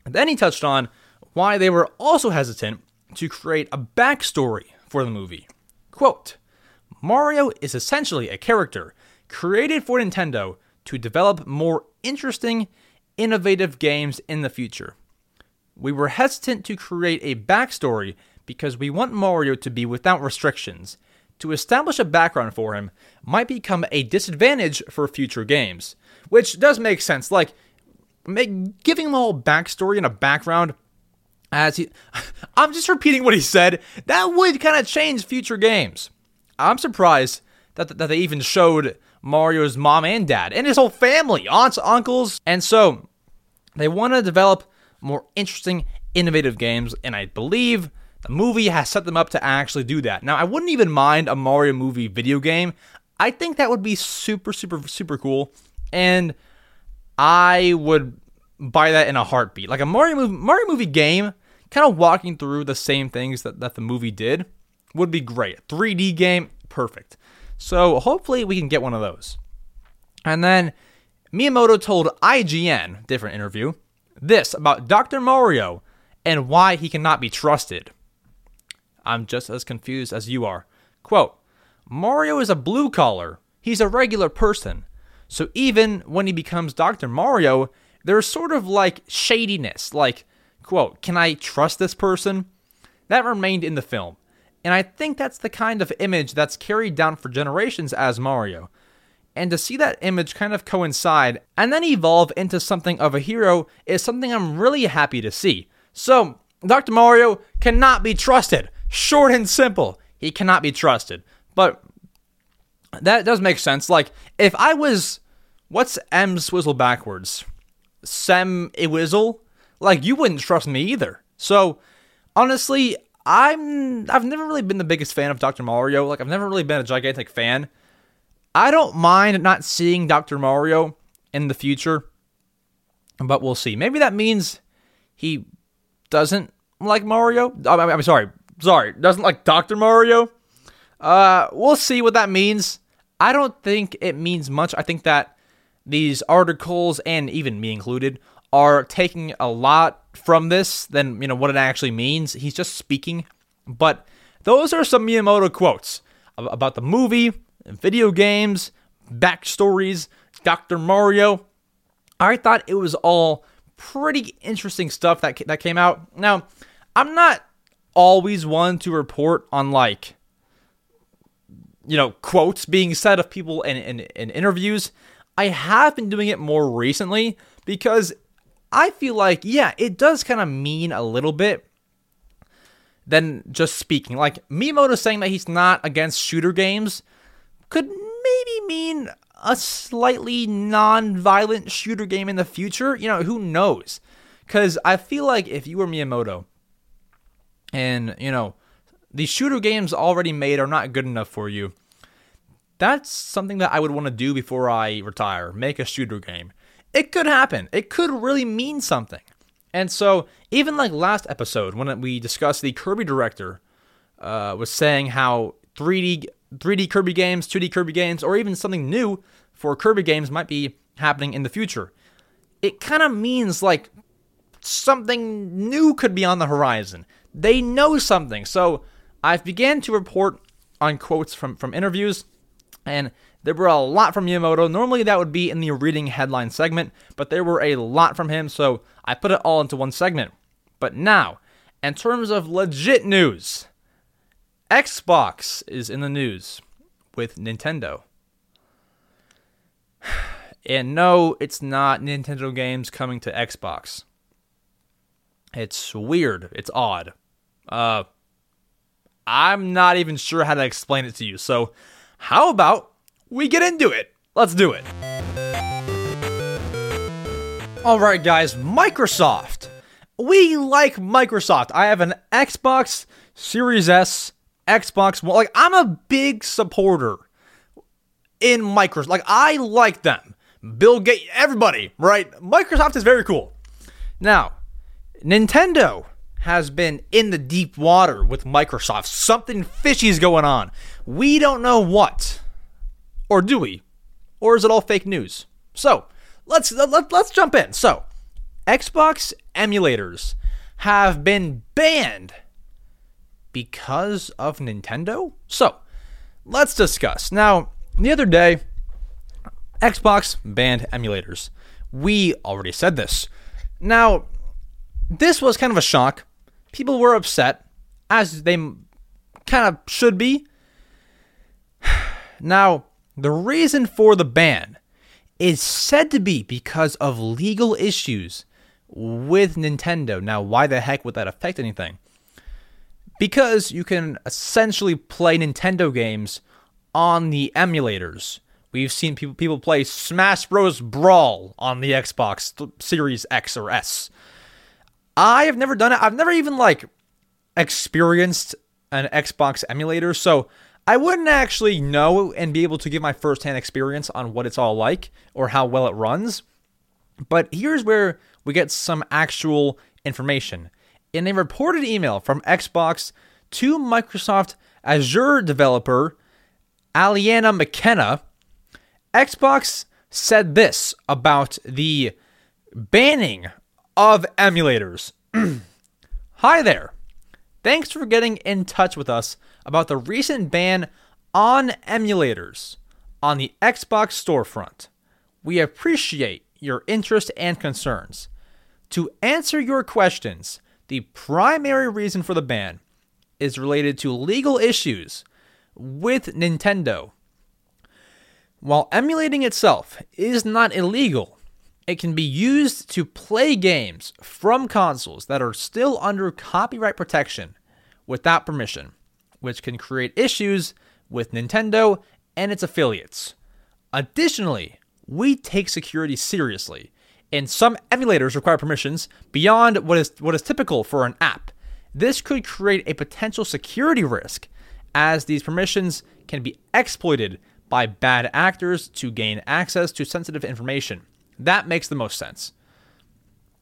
And then he touched on why they were also hesitant to create a backstory for the movie. Quote, "Mario is essentially a character created for Nintendo to develop more interesting, innovative games in the future. We were hesitant to create a backstory because we want Mario to be without restrictions. To establish a background for him might become a disadvantage for future games. Which does make sense, like, giving him a whole backstory and a background as he... I'm just repeating what he said. That would kind of change future games. I'm surprised that they even showed Mario's mom and dad, and his whole family, aunts, uncles, and so they want to develop more interesting, innovative games, and I believe the movie has set them up to actually do that. Now, I wouldn't even mind a Mario movie video game. I think that would be super, super, super cool, and I would buy that in a heartbeat. Like a Mario movie game, kind of walking through the same things that the movie did, would be great. 3D game, perfect. So hopefully we can get one of those. And then Miyamoto told IGN, different interview, this about Dr. Mario and why he cannot be trusted. I'm just as confused as you are. Quote, Mario is a blue collar. He's a regular person. So even when he becomes Dr. Mario, there's sort of like shadiness. Like, quote, can I trust this person? That remained in the film. And I think that's the kind of image that's carried down for generations as Mario. And to see that image kind of coincide and then evolve into something of a hero is something I'm really happy to see. So, Dr. Mario cannot be trusted. Short and simple. He cannot be trusted. But that does make sense. Like, if I was... What's M Swizzle backwards? Sem Iwizzle? Like, you wouldn't trust me either. So, honestly... I've never really been the biggest fan of Dr. Mario. Like, I've never really been a gigantic fan. I don't mind not seeing Dr. Mario in the future, but we'll see. Maybe that means he doesn't like Mario. I'm sorry, doesn't like Dr. Mario. We'll see what that means. I don't think it means much. I think that these articles, and even me included, are taking a lot from this than, you know, what it actually means. He's just speaking. But those are some Miyamoto quotes about the movie, video games, backstories, Dr. Mario. I thought it was all pretty interesting stuff that came out. Now, I'm not always one to report on, like, you know, quotes being said of people in interviews. I have been doing it more recently because I feel like, yeah, it does kind of mean a little bit than just speaking. Like, Miyamoto saying that he's not against shooter games could maybe mean a slightly non-violent shooter game in the future. You know, who knows? Because I feel like if you were Miyamoto and, you know, the shooter games already made are not good enough for you, that's something that I would want to do before I retire. Make a shooter game. It could happen. It could really mean something. And so, even like last episode, when we discussed the Kirby director was saying how 3D Kirby games, 2D Kirby games, or even something new for Kirby games might be happening in the future. It kind of means like something new could be on the horizon. They know something. So, I've began to report on quotes from interviews, and there were a lot from Miyamoto. Normally that would be in the reading headline segment, but there were a lot from him, so I put it all into one segment. But now, in terms of legit news, Xbox is in the news with Nintendo. And no, it's not Nintendo games coming to Xbox. It's weird. It's odd. I'm not even sure how to explain it to you, so how about we get into it? Let's do it. Alright guys, Microsoft. We like Microsoft. I have an Xbox Series S, Xbox One. Like, I'm a big supporter in Microsoft. Like, I like them. Bill Gates, everybody, right? Microsoft is very cool. Now, Nintendo has been in the deep water with Microsoft. Something fishy is going on. We don't know what. Or do we? Or is it all fake news? So, let's jump in. So, Xbox emulators have been banned because of Nintendo? So, let's discuss. Now, the other day, Xbox banned emulators. We already said this. Now, This was kind of a shock. People were upset, as they kind of should be. Now, the reason for the ban is said to be because of legal issues with Nintendo. Now, why the heck would that affect anything? Because you can essentially play Nintendo games on the emulators. We've seen people play Smash Bros. Brawl on the Xbox Series X or S. I have never done it. I've never even, experienced an Xbox emulator, so I wouldn't actually know and be able to give my first-hand experience on what it's all like or how well it runs. But here's where we get some actual information. In a reported email from Xbox to Microsoft Azure developer Aliana McKenna, Xbox said this about the banning of emulators. Hi there. Thanks for getting in touch with us about the recent ban on emulators on the Xbox storefront. We appreciate your interest and concerns. To answer your questions, the primary reason for the ban is related to legal issues with Nintendo. While emulating itself is not illegal, it can be used to play games from consoles that are still under copyright protection without permission, which can create issues with Nintendo and its affiliates. Additionally, we take security seriously, and some emulators require permissions beyond what is typical for an app. This could create a potential security risk, as these permissions can be exploited by bad actors to gain access to sensitive information. That makes the most sense.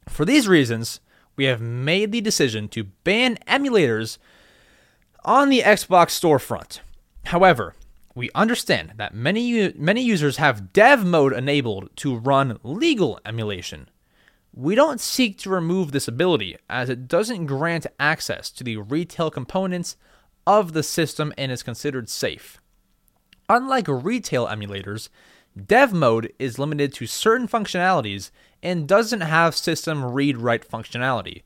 For these reasons, we have made the decision to ban emulators on the Xbox storefront. However, we understand that many users have dev mode enabled to run legal emulation. We don't seek to remove this ability, as it doesn't grant access to the retail components of the system and is considered safe. Unlike retail emulators, dev mode is limited to certain functionalities and doesn't have system read-write functionality.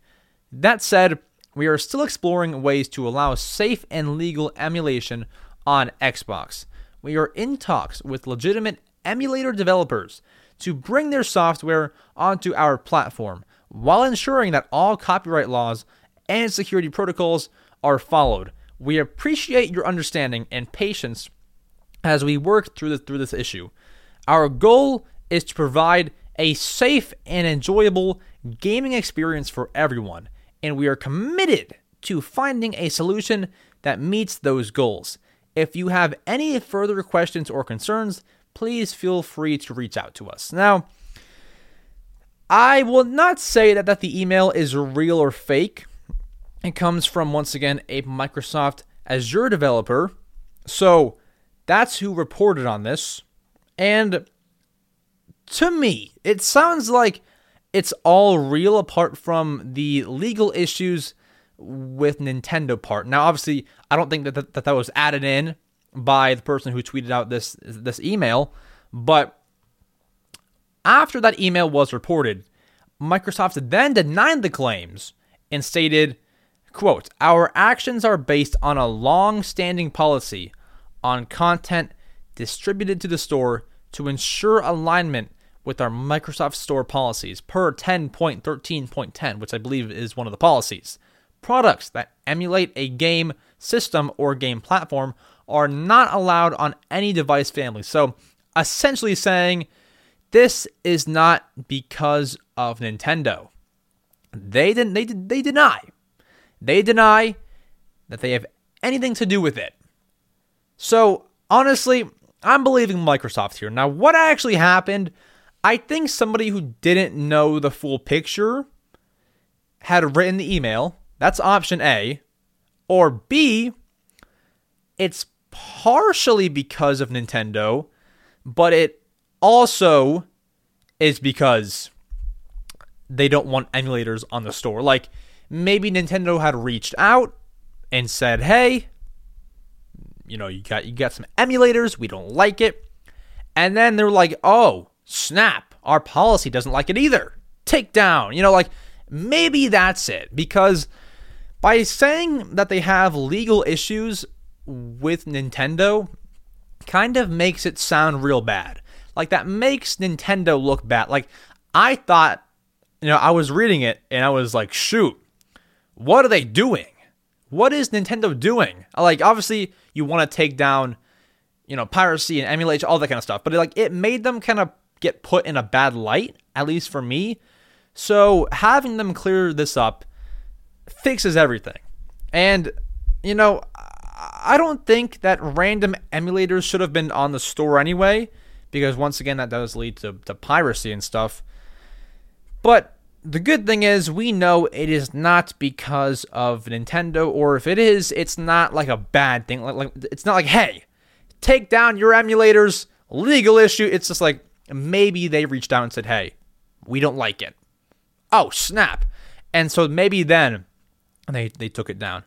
That said, we are still exploring ways to allow safe and legal emulation on Xbox. We are in talks with legitimate emulator developers to bring their software onto our platform while ensuring that all copyright laws and security protocols are followed. We appreciate your understanding and patience as we work through this issue. Our goal is to provide a safe and enjoyable gaming experience for everyone, and we are committed to finding a solution that meets those goals. If you have any further questions or concerns, please feel free to reach out to us. Now, I will not say that the email is real or fake. It comes from, once again, a Microsoft Azure developer. So that's who reported on this. And to me, it sounds like it's all real apart from the legal issues with Nintendo part. Now, obviously, I don't think that was added in by the person who tweeted out this email. But after that email was reported, Microsoft then denied the claims and stated, quote, "Our actions are based on a long-standing policy on content distributed to the store to ensure alignment with our Microsoft Store policies per 10.13.10, which I believe is one of the policies. Products that emulate a game system or game platform are not allowed on any device family." So essentially saying this is not because of Nintendo. They deny that they have anything to do with it. So honestly, I'm believing Microsoft here. Now, what actually happened, I think somebody who didn't know the full picture had written the email. That's option A. Or B, it's partially because of Nintendo, but it also is because they don't want emulators on the store. Like, maybe Nintendo had reached out and said, hey, you got some emulators, we don't like it. And then they're like, oh, snap, our policy doesn't like it either. Take down. Maybe that's it, because by saying that they have legal issues with Nintendo kind of makes it sound real bad. Like, that makes Nintendo look bad. Like, I thought, you know, I was reading it and I was like, shoot, what are they doing? What is Nintendo doing? Like, obviously, you want to take down, you know, piracy and emulation, all that kind of stuff. But, like, it made them kind of get put in a bad light, at least for me. So having them clear this up fixes everything. And, you know, I don't think that random emulators should have been on the store anyway, because once again, that does lead to piracy and stuff. But the good thing is we know it is not because of Nintendo, or if it is, it's not like a bad thing. Like, it's not like, hey, take down your emulators, legal issue. It's just like, maybe they reached out and said, hey, we don't like it. Oh, snap. And so maybe then they took it down.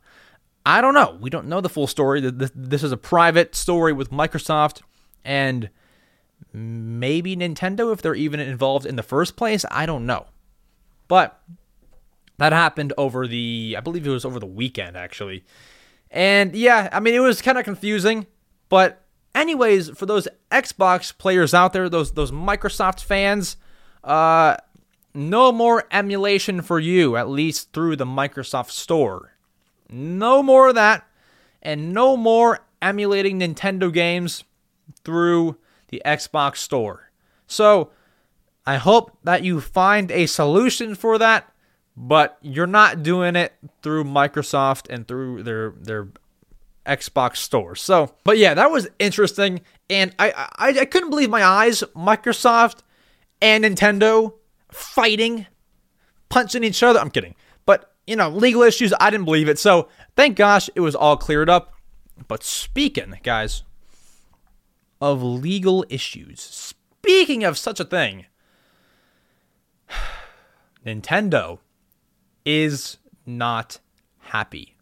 I don't know. We don't know the full story. This is a private story with Microsoft and maybe Nintendo, if they're even involved in the first place. I don't know. But that happened over the, I believe it was over the weekend, actually. And yeah, I mean, it was kind of confusing. But anyways, for those Xbox players out there, those Microsoft fans, no more emulation for you, at least through the Microsoft Store. No more of that, and no more emulating Nintendo games through the Xbox Store. So, I hope that you find a solution for that, but you're not doing it through Microsoft and through their Xbox Store. So, but yeah, that was interesting, and I couldn't believe my eyes. Microsoft and Nintendo fighting, punching each other. I'm kidding. But, you know, legal issues, I didn't believe it. So, thank gosh it was all cleared up. But speaking, guys, of legal issues, speaking of such a thing, Nintendo is not happy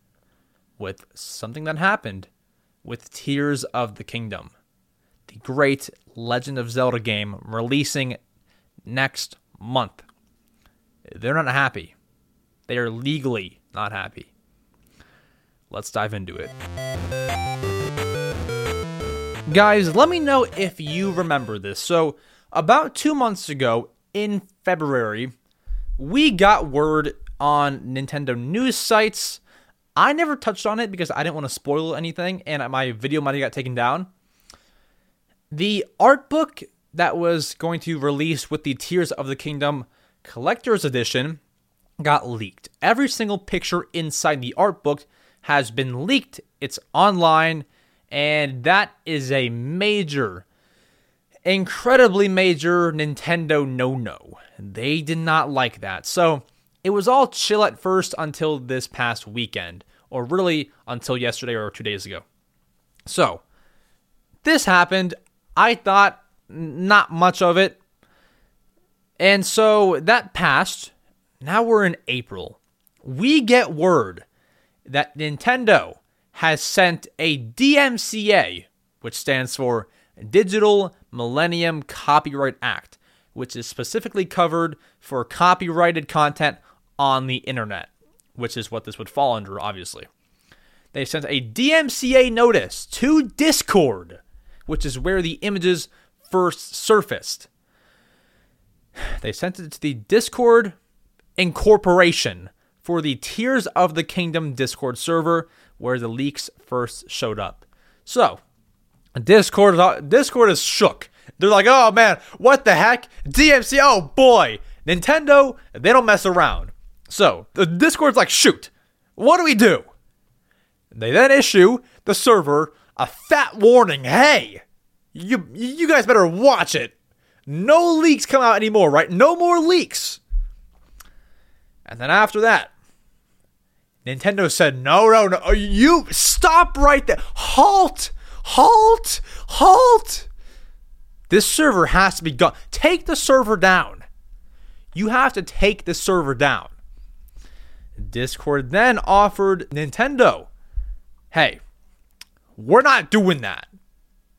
with something that happened with Tears of the Kingdom, the great Legend of Zelda game releasing next month. They're not happy. They are legally not happy. Let's dive into it. Guys, let me know if you remember this. So, about 2 months ago, in February, we got word on Nintendo news sites. I never touched on it because I didn't want to spoil anything, and my video might have got taken down. The art book that was going to release with the Tears of the Kingdom Collector's Edition got leaked. Every single picture inside the art book has been leaked. It's online, and that is a major, incredibly major Nintendo no-no. They did not like that. So it was all chill at first until this past weekend, or really until yesterday or 2 days ago. So this happened. I thought not much of it. And so that passed. Now we're in April. We get word that Nintendo has sent a DMCA, which stands for Digital Millennium Copyright Act, which is specifically covered for copyrighted content on the internet, which is what this would fall under, obviously. They sent a DMCA notice to Discord, which is where the images first surfaced. They sent it to the Discord Incorporation for the Tears of the Kingdom Discord server, where the leaks first showed up. So, Discord is shook. They're like, oh man, what the heck? DMCA, oh boy. Nintendo, they don't mess around. So, the Discord's like, shoot, what do we do? They then issue the server a fat warning. Hey, you guys better watch it. No leaks come out anymore, right? No more leaks. And then after that, Nintendo said, no. You stop right there. Halt. This server has to be gone. Take the server down. You have to take the server down. Discord then offered Nintendo, hey, we're not doing that.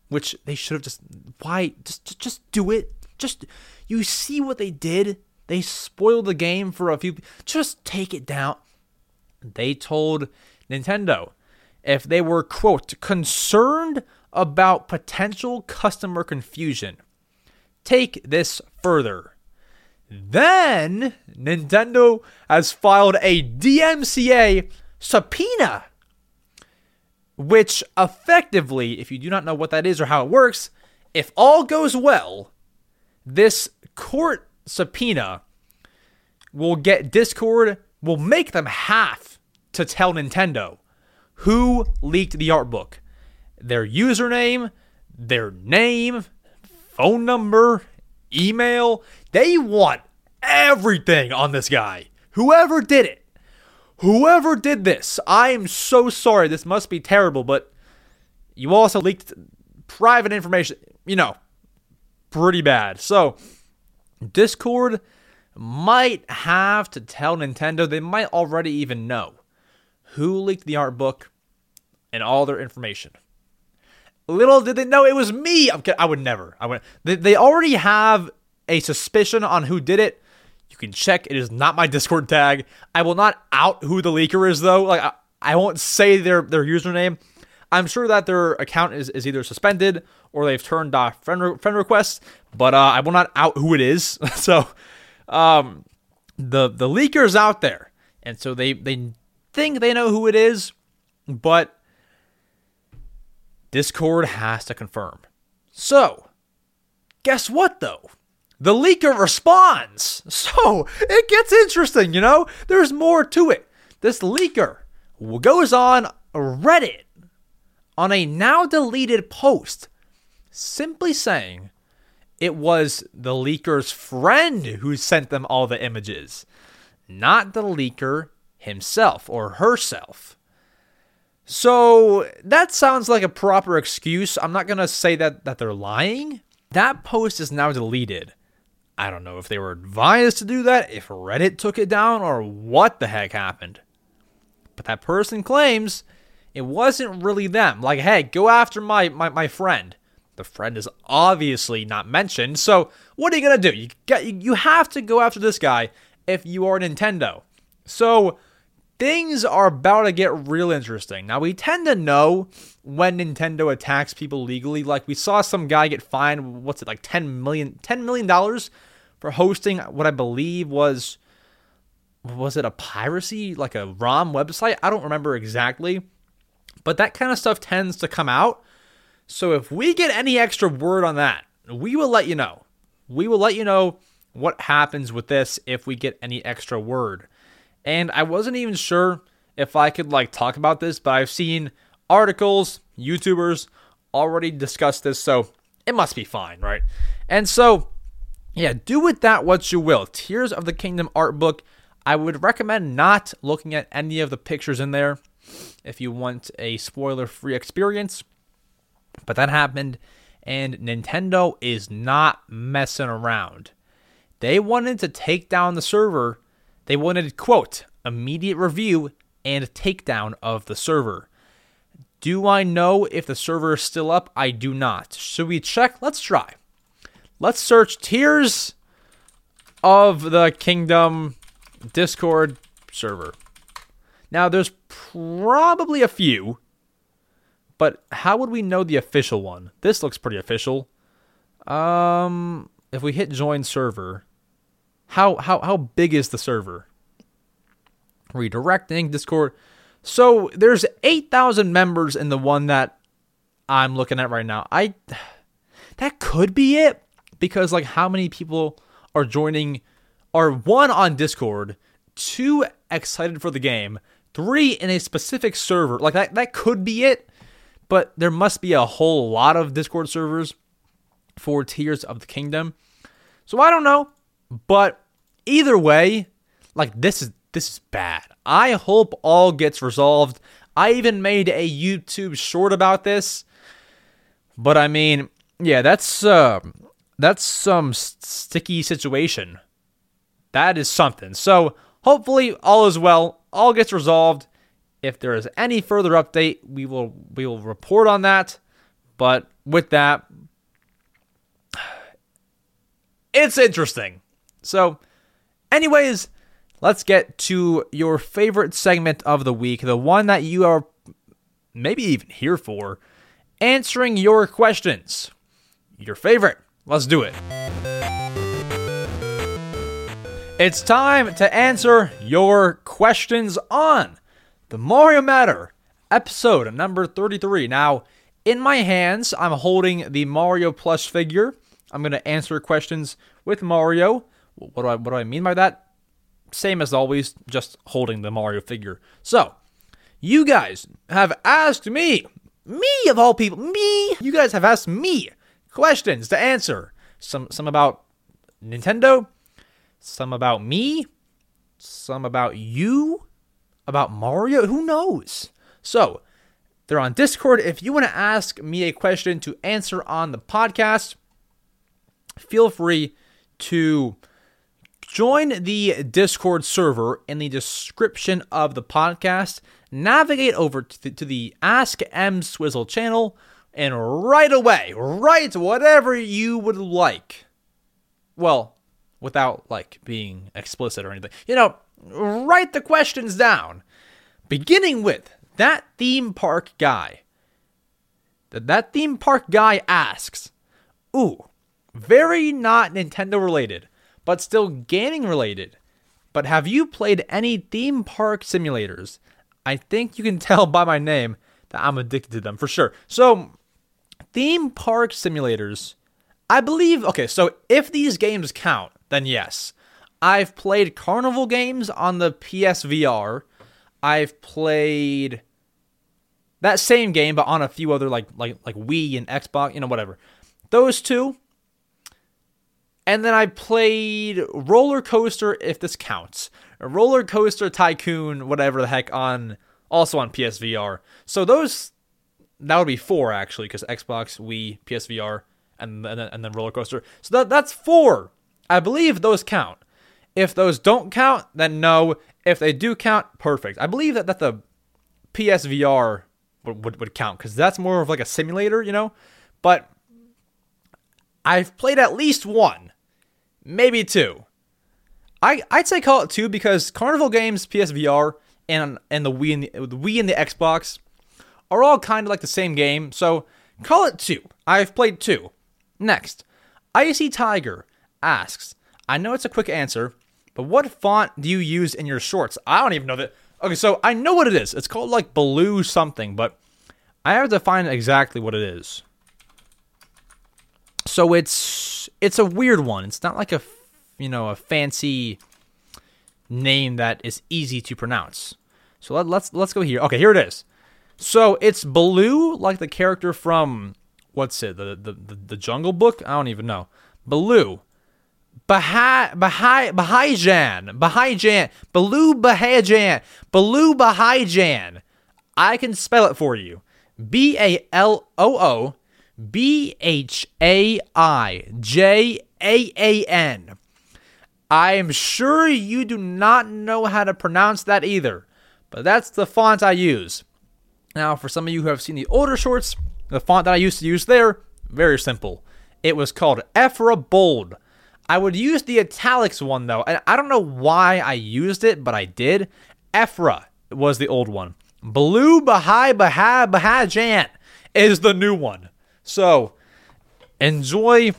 Which they should have just do it. You see what they did? They spoiled the game for a few. Just take it down. They told Nintendo if they were, quote, concerned about potential customer confusion, take this further. Then Nintendo has filed a DMCA subpoena, which effectively, if you do not know what that is or how it works, if all goes well, this court subpoena will get Discord, will make them have to tell Nintendo who leaked the art book, their username, their name, phone number, email. They want everything on this guy. Whoever did it, whoever did this, I am so sorry. This must be terrible, but you also leaked private information, you know, pretty bad. So Discord might have to tell Nintendo. They might already even know who leaked the art book and all their information. Little did they know it was me. I'm kidding. I would never. They already have a suspicion on who did it. You can check. It is not my Discord tag. I will not out who the leaker is, though. Like I won't say their username. I'm sure that their account is either suspended or they've turned off friend requests, but I will not out who it is. So the leaker's out there, and so they think they know who it is, but Discord has to confirm. So, guess what, though? The leaker responds. So, it gets interesting, you know? There's more to it. This leaker goes on Reddit on a now-deleted post, simply saying it was the leaker's friend who sent them all the images, not the leaker himself or herself. So that sounds like a proper excuse. I'm not going to say that they're lying. That post is now deleted. I don't know if they were advised to do that, if Reddit took it down, or what the heck happened. But that person claims it wasn't really them. Like, hey, go after my friend. The friend is obviously not mentioned. So what are you going to do? You have to go after this guy if you are Nintendo. So things are about to get real interesting. Now, we tend to know when Nintendo attacks people legally. Like, we saw some guy get fined, $10 million for hosting what I believe was it a piracy, like a ROM website? I don't remember exactly. But that kind of stuff tends to come out. So if we get any extra word on that, we will let you know. We will let you know what happens with this if we get any extra word. And I wasn't even sure if I could talk about this, but I've seen articles, YouTubers already discuss this, so it must be fine, right? And so, yeah, do with that what you will. Tears of the Kingdom art book, I would recommend not looking at any of the pictures in there if you want a spoiler-free experience. But that happened, and Nintendo is not messing around. They wanted to take down the server. They wanted, quote, immediate review and takedown of the server. Do I know if the server is still up? I do not. Should we check? Let's try. Let's search Tears of the Kingdom Discord server. Now, there's probably a few, but how would we know the official one? This looks pretty official. If we hit join server, How big is the server? Redirecting Discord. So there's 8,000 members in the one that I'm looking at right now. That could be it, because how many people are joining, are one on Discord, two excited for the game, three in a specific server. That could be it, but there must be a whole lot of Discord servers for Tears of the Kingdom. So I don't know. But either way, this is bad. I hope all gets resolved. I even made a YouTube short about this. But I mean, yeah, that's some sticky situation. That is something. So hopefully all is well. All gets resolved. If there is any further update, we will report on that. But with that, it's interesting. So Anyways, let's get to your favorite segment of the week, the one that you are maybe even here for, answering your questions. Your favorite. Let's do it. It's time to answer your questions on the Mario Matter, episode number 33. Now, in my hands, I'm holding the Mario Plus figure. I'm going to answer questions with Mario. What do I mean by that? Same as always, just holding the Mario figure. So, you guys have asked me of all people, you guys have asked me questions to answer. Some about Nintendo, some about me, some about you, about Mario, who knows? So, they're on Discord. If you want to ask me a question to answer on the podcast, feel free to join the Discord server in the description of the podcast. Navigate over to the Ask M Swizzle channel, and right away, write whatever you would like. Well, without, being explicit or anything. Write the questions down. Beginning with, that theme park guy. That theme park guy asks, ooh, very not Nintendo related, but still gaming related. But have you played any theme park simulators? I think you can tell by my name that I'm addicted to them for sure. So, theme park simulators, I believe, okay, so if these games count, then yes. I've played carnival games on the PSVR. I've played that same game, but on a few other like Wii and Xbox, whatever. Those two. And then I played Roller Coaster, if this counts. Roller Coaster Tycoon, whatever the heck, also on PSVR. So those, that would be four actually, because Xbox, Wii, PSVR, and then Roller Coaster. So that's four. I believe those count. If those don't count, then no. If they do count, perfect. I believe that the PSVR would count, because that's more of like a simulator, But I've played at least one, maybe two. I'd say call it two, because Carnival games, PSVR, and the Wii and the Xbox are all kind of like the same game. So call it two. I've played two. Next, Icy Tiger asks, I know it's a quick answer, but what font do you use in your shorts? I don't even know that. Okay, so I know what it is. It's called Blue something, but I have to find exactly what it is. So it's a weird one. It's not a fancy name that is easy to pronounce. So let's go here. Okay, here it is. So it's Baloo, like the character from the Jungle Book? I don't even know. Baloo. Baloo Bahajan. I can spell it for you. BALOO BHAIJAN. I am sure you do not know how to pronounce that either, but that's the font I use. Now, for some of you who have seen the older shorts, the font that I used to use there, very simple. It was called Ephra Bold. I would use the italics one, though, and I don't know why I used it, but I did. Ephra was the old one. Blue Bahajan is the new one. So, enjoy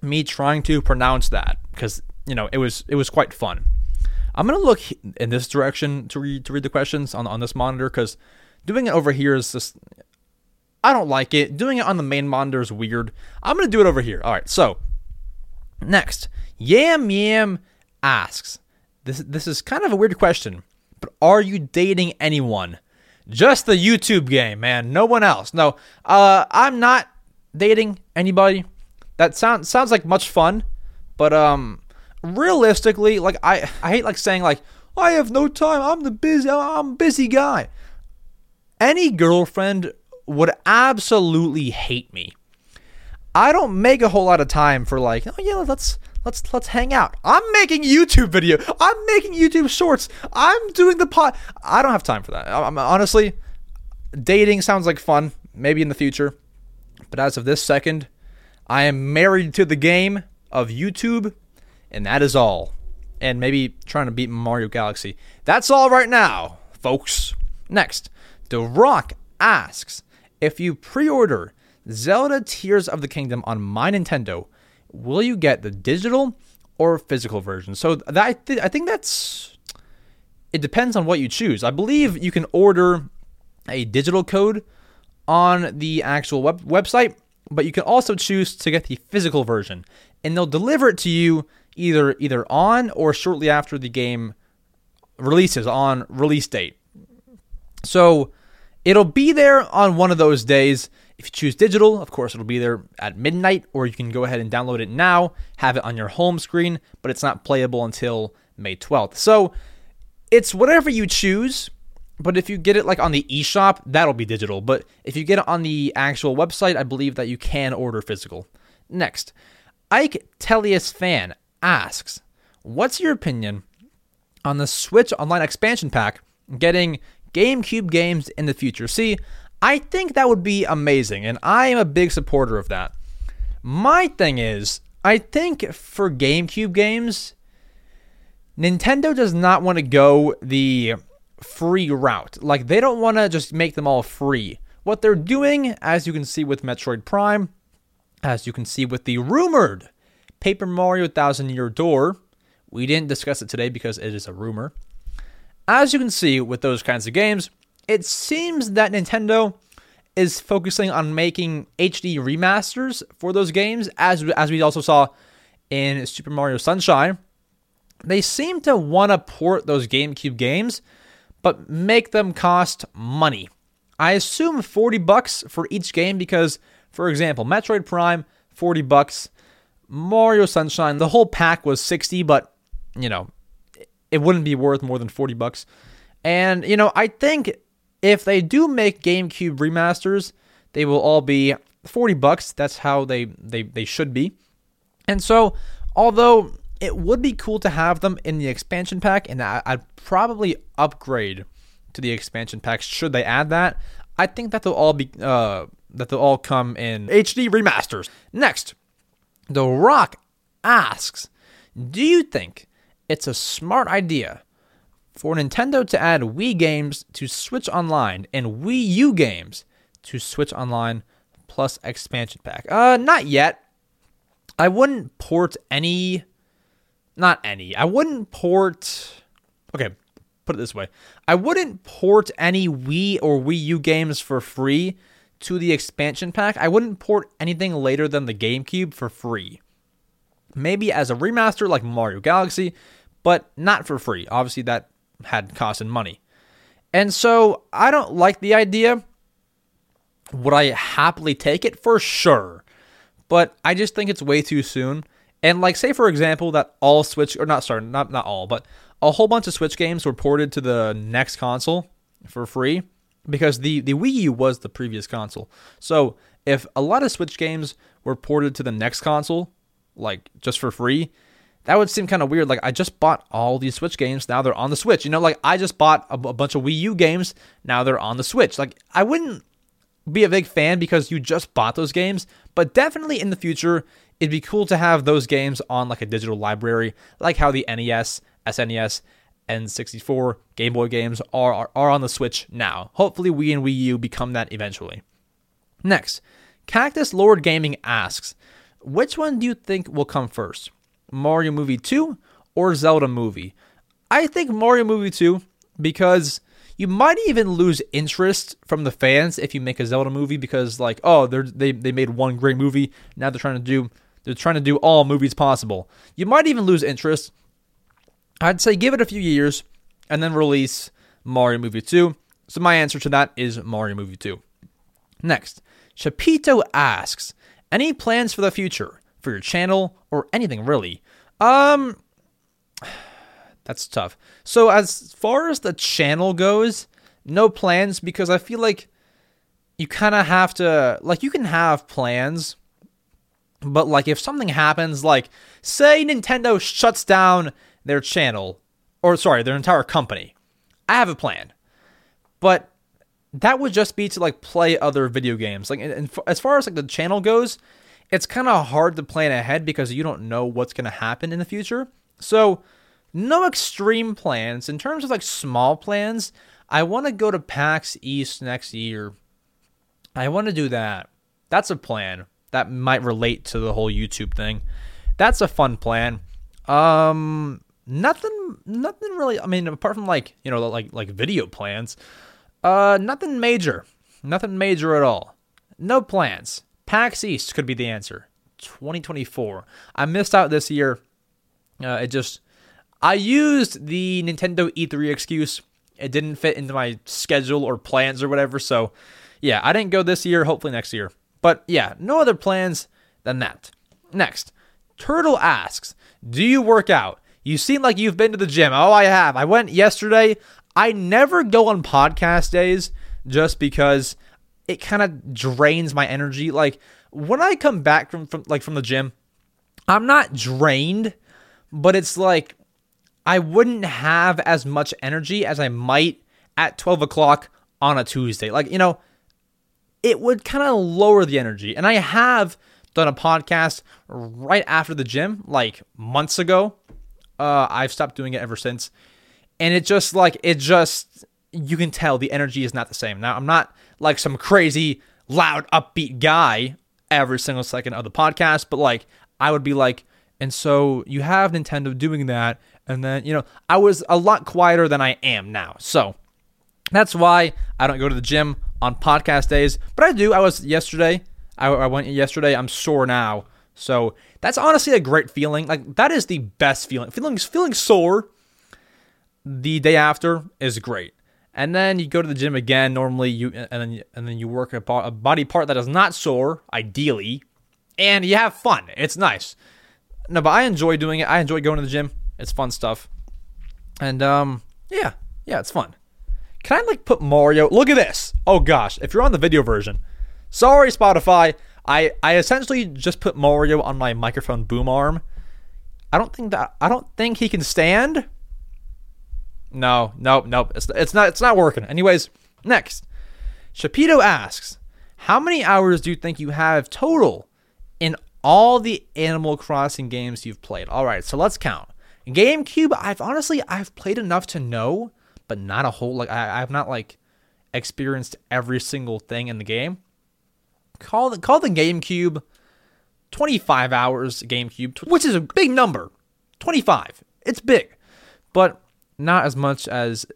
me trying to pronounce that, because it was quite fun. I'm gonna look in this direction to read the questions on this monitor, because doing it over here is just, I don't like it. Doing it on the main monitor is weird. I'm gonna do it over here. All right. So next, Yam Yam asks, this is kind of a weird question, but are you dating anyone? Just the YouTube game, man. No one else. No, I'm not dating anybody. That sounds like much fun, but realistically, I hate saying I have no time. I'm a busy guy. Any girlfriend would absolutely hate me. I don't make a whole lot of time for let's hang out. I'm making YouTube video. I'm making YouTube shorts. I'm doing the pod. I don't have time for that. I'm honestly, dating sounds like fun, maybe in the future. But as of this second, I am married to the game of YouTube, and that is all. and maybe trying to beat Mario Galaxy. That's all right now, folks. Next, The Rock asks, if you pre-order Zelda Tears of the Kingdom on my Nintendo, will you get the digital or physical version? So that, I think that's... It depends on what you choose. I believe you can order a digital code on the actual website, but you can also choose to get the physical version, and they'll deliver it to you either on or shortly after the game releases on release date. So it'll be there on one of those days. If you choose digital, of course, it'll be there at midnight, or you can go ahead and download it now, have it on your home screen, but it's not playable until May 12th. So it's whatever you choose, but if you get it like on the eShop, that'll be digital. But if you get it on the actual website, I believe that you can order physical. Next, Ike Tellius Fan asks, what's your opinion on the Switch Online expansion pack getting GameCube games in the future? See, I think that would be amazing, and I am a big supporter of that. My thing is, I think for GameCube games, Nintendo does not want to go the free route. Like, they don't want to just make them all free. What they're doing, as you can see with Metroid Prime, as you can see with the rumored Paper Mario Thousand Year Door, we didn't discuss it today because it is a rumor. As you can see with those kinds of games, it seems that Nintendo is focusing on making HD remasters for those games, as we also saw in Super Mario Sunshine. They seem to want to port those GameCube games, but make them cost money. I assume $40 for each game because, for example, Metroid Prime, $40, Mario Sunshine, the whole pack was $60, but, you know, it wouldn't be worth more than $40. And, you know, I think if they do make GameCube remasters, they will all be $40. That's how they should be. And so, although it would be cool to have them in the expansion pack, and I'd probably upgrade to the expansion pack should they add that, I think that they'll all be that they'll all come in HD remasters. Next, The Rock asks, do you think it's a smart idea for Nintendo to add Wii games to Switch Online and Wii U games to Switch Online plus expansion pack? Not yet. I wouldn't port any... Not any. I wouldn't port... Okay, put it this way. I wouldn't port any Wii or Wii U games for free to the expansion pack. I wouldn't port anything later than the GameCube for free. Maybe as a remaster like Mario Galaxy, but not for free. Obviously, that had cost and money. And so, I don't like the idea. Would I happily take it? For sure. But I just think it's way too soon. And like, say for example that all Switch, or not all, but a whole bunch of Switch games were ported to the next console for free, because the Wii U was the previous console. So if a lot of Switch games were ported to the next console, like just for free, that would seem kind of weird. Like, I just bought all these Switch games, now they're on the Switch. You know, like I just bought a bunch of Wii U games, now they're on the Switch. Like, I wouldn't be a big fan because you just bought those games, but definitely in the future, it'd be cool to have those games on like a digital library, like how the NES, SNES, N64, Game Boy games are on the Switch now. Hopefully Wii and Wii U become that eventually. Next, Cactus Lord Gaming asks, which one do you think will come first, Mario Movie 2 or Zelda Movie? I think Mario Movie 2, because you might even lose interest from the fans if you make a Zelda movie, because like, oh, they made one great movie, now they're trying to do... They're trying to do all movies possible. You might even lose interest. I'd say give it a few years and then release Mario Movie 2. So my answer to that is Mario Movie 2. Next, Shapito asks, any plans for the future for your channel or anything really? That's tough. So as far as the channel goes, no plans, because I feel like you kind of have to, like, you can have plans, but, like, if something happens, like, say Nintendo shuts down their channel, or, sorry, their entire company, I have a plan. But that would just be to, like, play other video games. Like, and as far as, like, the channel goes, it's kind of hard to plan ahead because you don't know what's going to happen in the future. So, No extreme plans. In terms of like small plans, I want to go to PAX East next year. I want to do that. That's a plan. That might relate to the whole YouTube thing. That's a fun plan. Nothing really. I mean, apart from like, you know, like video plans, nothing major at all. No plans. PAX East could be the answer. 2024. I missed out this year. I used the Nintendo E3 excuse. It didn't fit into my schedule or plans or whatever. So yeah, I didn't go this year. Hopefully next year. But yeah, no other plans than that. Next, Turtle asks, do you work out? You seem like you've been to the gym. Oh, I have. I went yesterday. I never go on podcast days just because it kind of drains my energy. Like when I come back from the gym, I'm not drained, but it's like I wouldn't have as much energy as I might at 12 o'clock on a Tuesday. Like, you know, it would kind of lower the energy. And I have done a podcast right after the gym, like months ago. I've stopped doing it ever since. And it just, you can tell the energy is not the same. Now, I'm not like some crazy, loud, upbeat guy every single second of the podcast, but like, I would be like, and so you have Nintendo doing that. And then, you know, I was a lot quieter than I am now. So that's why I don't go to the gym on podcast days. But I do. I was yesterday. I went yesterday. I'm sore now. So that's honestly a great feeling. Like, that is the best feeling. Feeling sore the day after is great. And then you go to the gym again. Normally, and then you work a body part that is not sore, ideally. And you have fun. It's nice. No, but I enjoy doing it. I enjoy going to the gym. It's fun stuff. And, yeah, it's fun. Can I, like, put Mario? Look at this. Oh, gosh. If you're on the video version. Sorry, Spotify. I essentially just put Mario on my microphone boom arm. I don't think he can stand. Nope. It's not working. Anyways, next. Shapito asks, how many hours do you think you have total in all the Animal Crossing games you've played? All right, so let's count. GameCube, I've played enough to know, but not a whole, like, I've not, like, experienced every single thing in the game. Call the GameCube 25 hours GameCube, which is a big number. 25. It's big. But not as much as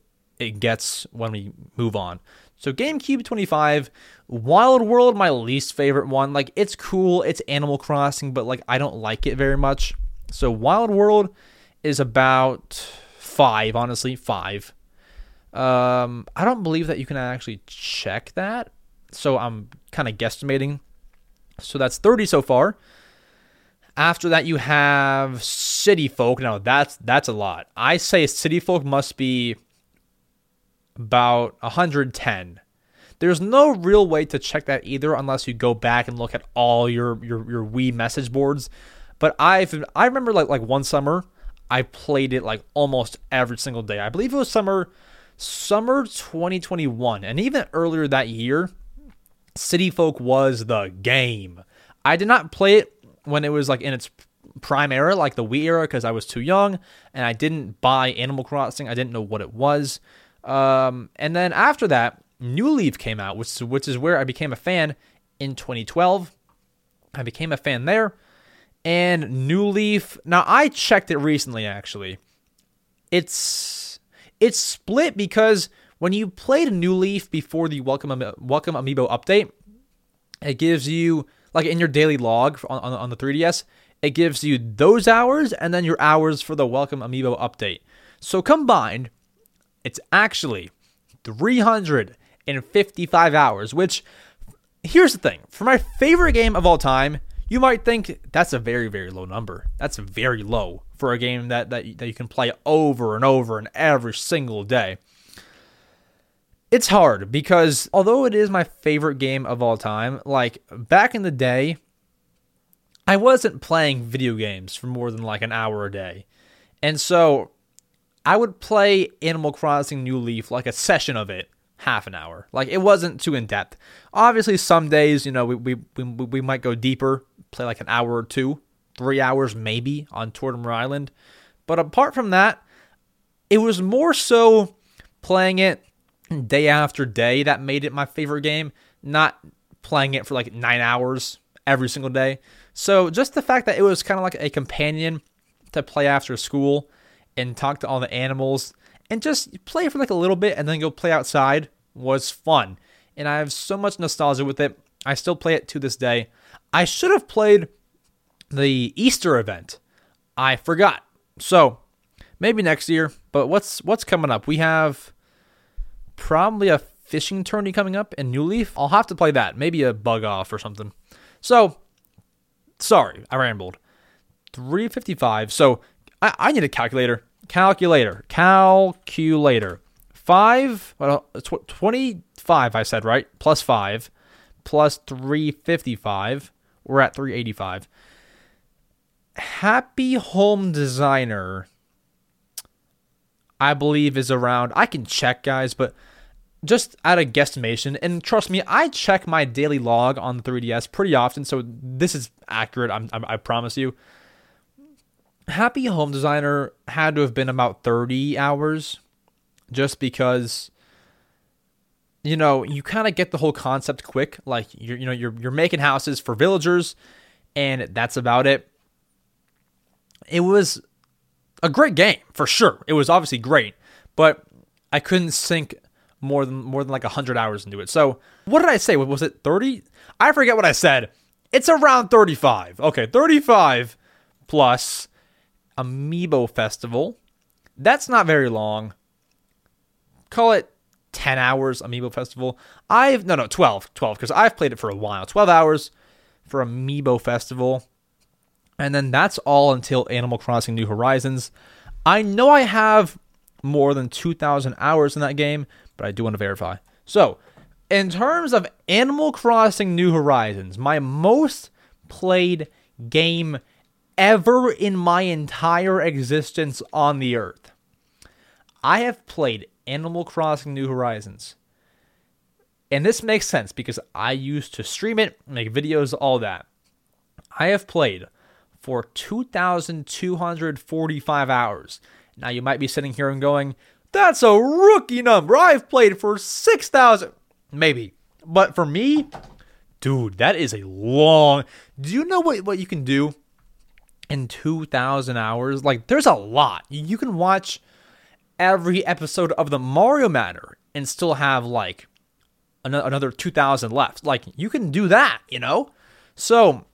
it gets when we move on. So GameCube 25, Wild World, my least favorite one. Like, it's cool, it's Animal Crossing, but, like, I don't like it very much. So Wild World is about 5, honestly, 5. I don't believe that you can actually check that. So I'm kind of guesstimating. So that's 30 so far. After that, you have City Folk. Now, that's a lot. I say City Folk must be about 110. There's no real way to check that either unless you go back and look at all your Wii message boards. But I remember like one summer, I played it like almost every single day. I believe it was summer 2021. And even earlier that year, City Folk was the game. I did not play it when it was like in its prime era, like the Wii era, because I was too young and I didn't buy Animal Crossing. I didn't know what it was. And then after that, New Leaf came out, which is where I became a fan in 2012. I became a fan there. And New Leaf, now I checked it recently actually. It's split because when you played New Leaf before the Welcome Amiibo update, it gives you, like in your daily log on the 3DS, it gives you those hours and then your hours for the Welcome Amiibo update. So combined, it's actually 355 hours, which, here's the thing, for my favorite game of all time, you might think that's a very, very low number. That's very low for a game that you can play over and over and every single day. It's hard because although it is my favorite game of all time, like back in the day, I wasn't playing video games for more than like an hour a day. And so I would play Animal Crossing New Leaf, like a session of it, half an hour. Like it wasn't too in depth. Obviously some days, you know, we might go deeper, play like an hour or two, 3 hours maybe on Tortimer Island. But apart from that, it was more so playing it day after day that made it my favorite game, not playing it for like 9 hours every single day. So just the fact that it was kind of like a companion to play after school and talk to all the animals and just play for like a little bit and then go play outside was fun. And I have so much nostalgia with it. I still play it to this day. I should have played the Easter event. I forgot. So maybe next year. But what's coming up? We have probably a fishing tourney coming up in New Leaf. I'll have to play that. Maybe a bug off or something. So sorry, I rambled. 355. So I need a calculator. Calculator. 25, I said, right? Plus 5. Plus 355. We're at 385. Happy Home Designer, I believe, is around. I can check, guys, but just out of guesstimation. And trust me, I check my daily log on the 3DS pretty often, so this is accurate, I promise you. Happy Home Designer had to have been about 30 hours just because, you know, you kind of get the whole concept quick. Like, you're making houses for villagers, and that's about it. It was a great game, for sure. It was obviously great, but I couldn't sink more than like 100 hours into it. So what did I say? Was it 30? I forget what I said. It's around 35. Okay, 35 plus Amiibo Festival. That's not very long. Call it 10 hours Amiibo Festival. 12 because I've played it for a while. 12 hours for Amiibo Festival. And then that's all until Animal Crossing: New Horizons. I know I have more than 2,000 hours in that game, but I do want to verify. So, in terms of Animal Crossing: New Horizons, my most played game ever in my entire existence on the earth. I have played Animal Crossing: New Horizons. And this makes sense because I used to stream it, make videos, all that. I have played for 2,245 hours. Now you might be sitting here and going, that's a rookie number. I've played for 6,000. Maybe. But for me, dude, that is a long. Do you know what you can do in 2,000 hours? Like, there's a lot. You can watch every episode of the Mario Matter and still have like another 2,000 left. Like, you can do that, you know? So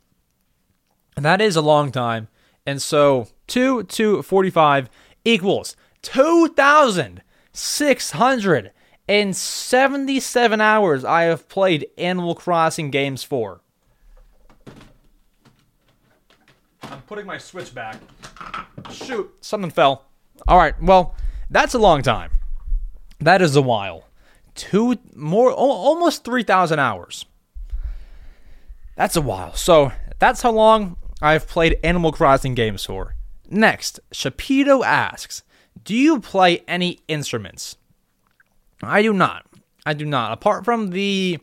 that is a long time. And so 2,245 equals 2,677 hours I have played Animal Crossing games for. I'm putting my Switch back. Shoot, something fell. All right, well, that's a long time. That is a while. Almost 3,000 hours. That's a while. So that's how long I've played Animal Crossing games for. Next, Shapito asks, do you play any instruments? I do not. Apart from the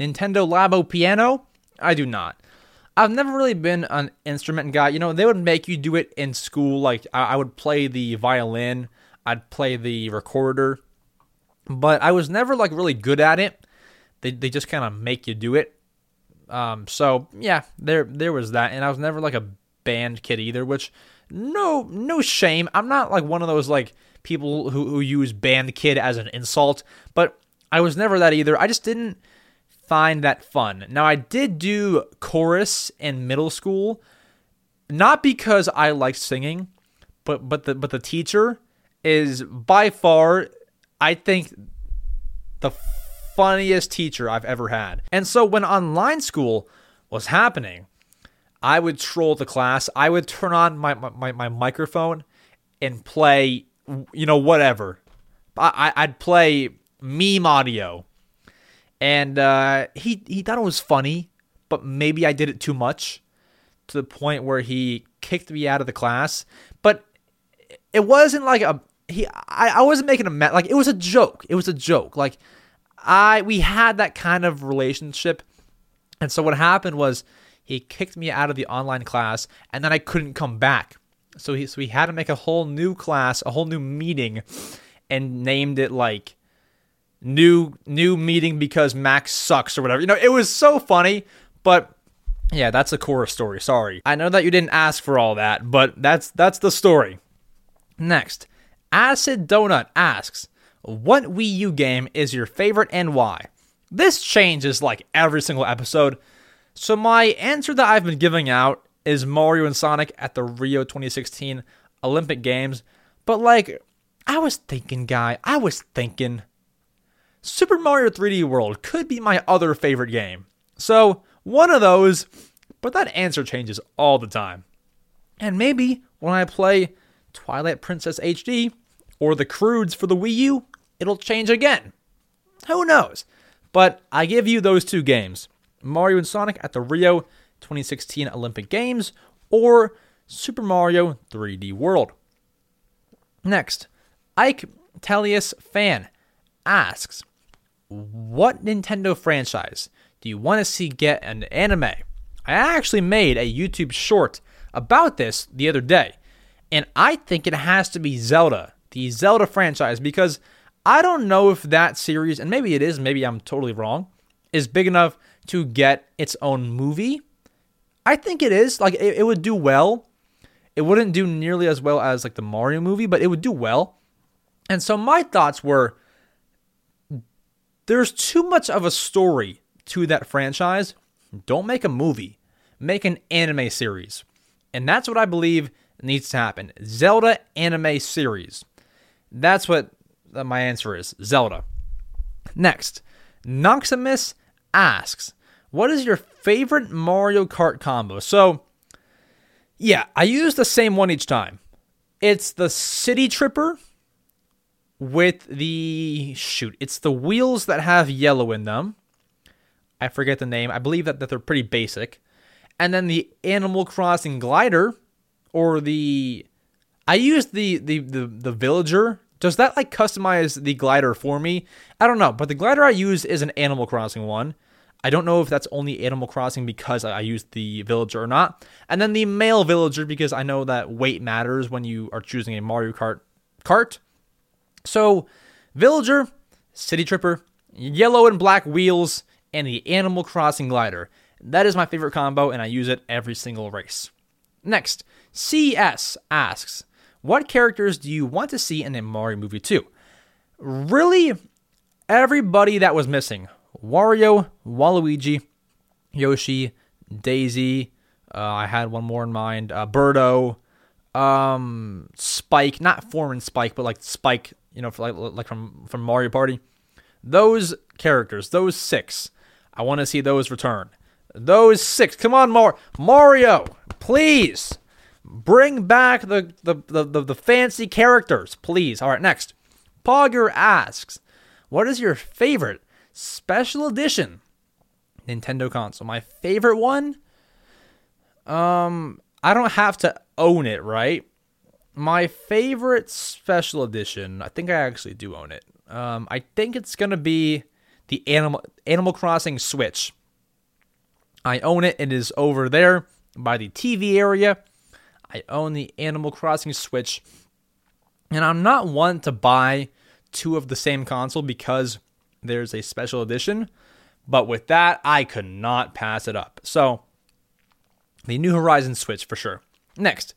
Nintendo Labo piano, I do not. I've never really been an instrument guy. You know, they would make you do it in school. Like, I would play the violin. I'd play the recorder. But I was never, like, really good at it. They just kind of make you do it. So, yeah, there was that. And I was never, like, a band kid either, which, no shame. I'm not, like, one of those, like, people who use band kid as an insult. But I was never that either. I just didn't find that fun. Now, I did do chorus in middle school, not because I liked singing, but the teacher is by far, I think, the funniest teacher I've ever had. And so when online school was happening, I would troll the class. I would turn on my microphone and play, you know, whatever. I'd play meme audio. And he thought it was funny, but maybe I did it too much to the point where he kicked me out of the class. But it wasn't like I wasn't making a mess. Like, it was a joke. Like, we had that kind of relationship. And so what happened was he kicked me out of the online class, and then I couldn't come back So he had to make a whole new class, a whole new meeting, and named it like new meeting because Max sucks or whatever. You know, it was so funny, but yeah, that's the core story. Sorry. I know that you didn't ask for all that, but that's the story. Next, Acid Donut asks, what Wii U game is your favorite and why? This changes like every single episode. So my answer that I've been giving out is Mario and Sonic at the Rio 2016 Olympic Games. But like, I was thinking Super Mario 3D World could be my other favorite game. So one of those, but that answer changes all the time. And maybe when I play Twilight Princess HD or The Croods for the Wii U, it'll change again. Who knows? But I give you those two games, Mario and Sonic at the Rio 2016 Olympic Games or Super Mario 3D World. Next, Ike Tellius Fan asks, what Nintendo franchise do you want to see get an anime? I actually made a YouTube short about this the other day, and I think it has to be Zelda, the Zelda franchise, because I don't know if that series, and maybe it is, maybe I'm totally wrong, is big enough to get its own movie. I think it is. Like, it would do well. It wouldn't do nearly as well as like the Mario movie, but it would do well. And so my thoughts were, there's too much of a story to that franchise. Don't make a movie. Make an anime series. And that's what I believe needs to happen. Zelda anime series. That's what my answer is. Zelda. Next, Noximus asks, what is your favorite Mario Kart combo? So, yeah, I use the same one each time. It's the City Tripper with the... shoot, it's the wheels that have yellow in them. I forget the name. I believe that they're pretty basic. And then the Animal Crossing Glider or the... I used the Villager. Does that, like, customize the glider for me? I don't know, but the glider I use is an Animal Crossing one. I don't know if that's only Animal Crossing because I used the Villager or not. And then the male Villager, because I know that weight matters when you are choosing a Mario Kart cart. So, Villager, City Tripper, yellow and black wheels, and the Animal Crossing Glider. That is my favorite combo, and I use it every single race. Next, CS asks, what characters do you want to see in a Mario movie 2? Really, everybody that was missing. Wario, Waluigi, Yoshi, Daisy, I had one more in mind, Birdo, Spike, not Foreman Spike, but like Spike, you know, like from Mario Party. Those characters, those six, I want to see those return. Those six, come on Mario, please, bring back the fancy characters, please. All right, next, Pogger asks, what is your favorite special edition Nintendo console? My favorite one? I don't have to own it, right? My favorite special edition, I think I actually do own it. I think it's going to be the Animal Crossing Switch. I own it. It is over there by the TV area. I own the Animal Crossing Switch. And I'm not one to buy two of the same console because there's a special edition, but with that, I could not pass it up. So, the New Horizons Switch for sure. Next,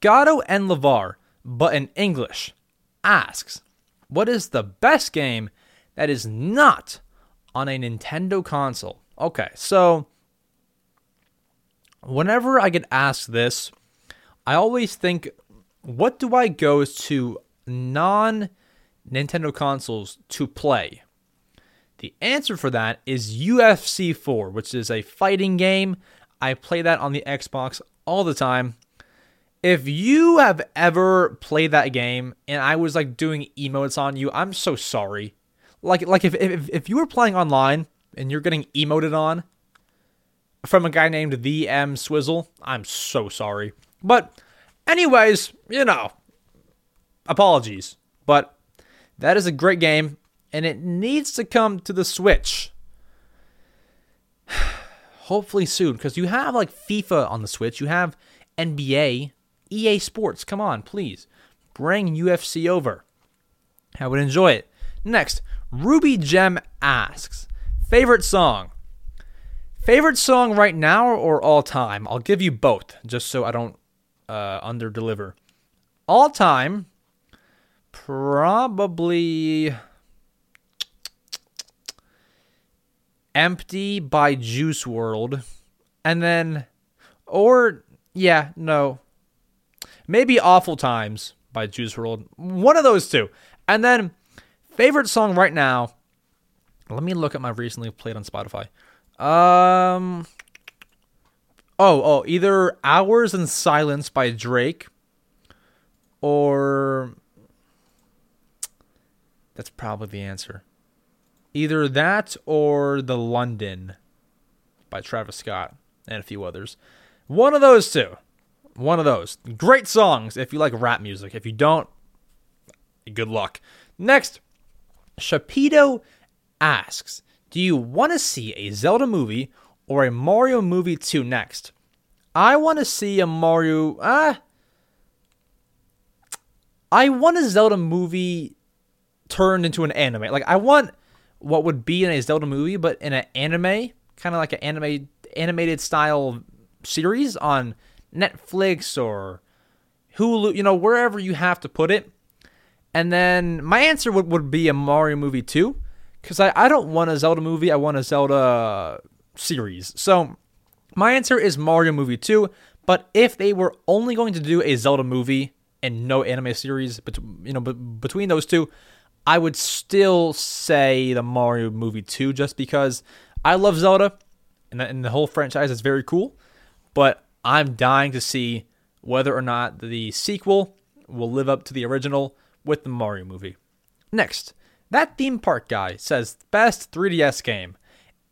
Gatto and Lavar, but in English, asks, what is the best game that is not on a Nintendo console? Okay, so whenever I get asked this, I always think, what do I go to non-Nintendo consoles to play? The answer for that is UFC 4, which is a fighting game. I play that on the Xbox all the time. If you have ever played that game and I was like doing emotes on you, I'm so sorry. Like if you were playing online and you're getting emoted on from a guy named The M Swizzle, I'm so sorry. But anyways, you know, apologies. But that is a great game. And it needs to come to the Switch. Hopefully soon. Because you have like FIFA on the Switch. You have NBA, EA Sports, come on, please. Bring UFC over. I would enjoy it. Next, Ruby Gem asks, favorite song? Favorite song right now or all time? I'll give you both, just so I don't under-deliver. All time, probably Empty by Juice WRLD. And then, or, yeah, no. Maybe Awful Times by Juice WRLD. One of those two. And then, favorite song right now. Let me look at my recently played on Spotify. Either Hours in Silence by Drake or... That's probably the answer. Either that or The London by Travis Scott and a few others. One of those two. One of those. Great songs if you like rap music. If you don't, good luck. Next, Shapito asks, do you want to see a Zelda movie or a Mario movie 2 next? I want to see a Mario... I want a Zelda movie turned into an anime. Like, I want what would be in a Zelda movie, but in an anime, kind of like an animated style series on Netflix or Hulu, you know, wherever you have to put it. And then my answer would be a Mario movie 2, because I don't want a Zelda movie, I want a Zelda series. So my answer is Mario movie 2, but if they were only going to do a Zelda movie and no anime series, between those two, I would still say the Mario movie 2, just because I love Zelda, and the whole franchise is very cool, but I'm dying to see whether or not the sequel will live up to the original with the Mario movie. Next, That Theme Park Guy says, best 3DS game,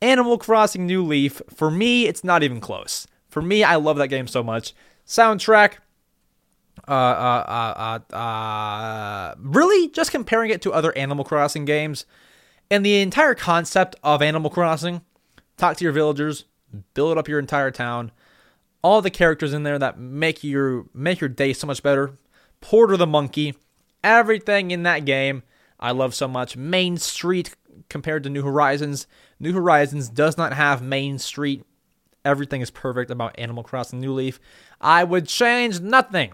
Animal Crossing New Leaf. For me, it's not even close. For me, I love that game so much. Soundtrack, really just comparing it to other Animal Crossing games and the entire concept of Animal Crossing. Talk to your villagers, build up your entire town, all the characters in there that make your day so much better. Porter the monkey, everything in that game I love so much. Main Street compared to New Horizons. New Horizons does not have Main Street. Everything is perfect about Animal Crossing New Leaf. I would change nothing.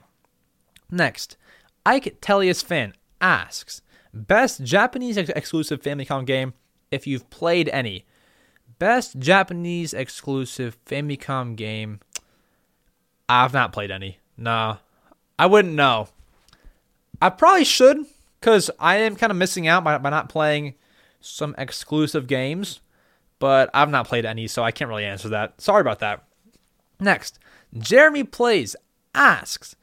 Next, Ike Tellius Finn asks, best Japanese exclusive Famicom game if you've played any. Best Japanese exclusive Famicom game. I've not played any. No, I wouldn't know. I probably should, because I am kind of missing out by not playing some exclusive games. But I've not played any, so I can't really answer that. Sorry about that. Next, Jeremy Plays asks,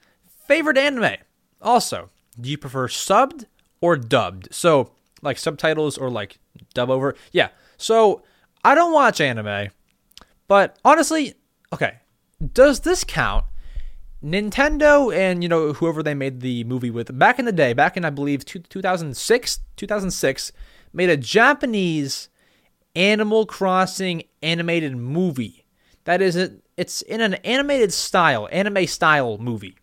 favorite anime? Also, do you prefer subbed or dubbed? So, like subtitles or like dub over? Yeah, so I don't watch anime, but honestly, okay, does this count? Nintendo and, whoever they made the movie with back in the day, back in, I believe, 2006, made a Japanese Animal Crossing animated movie. That is, it's in an anime style movie.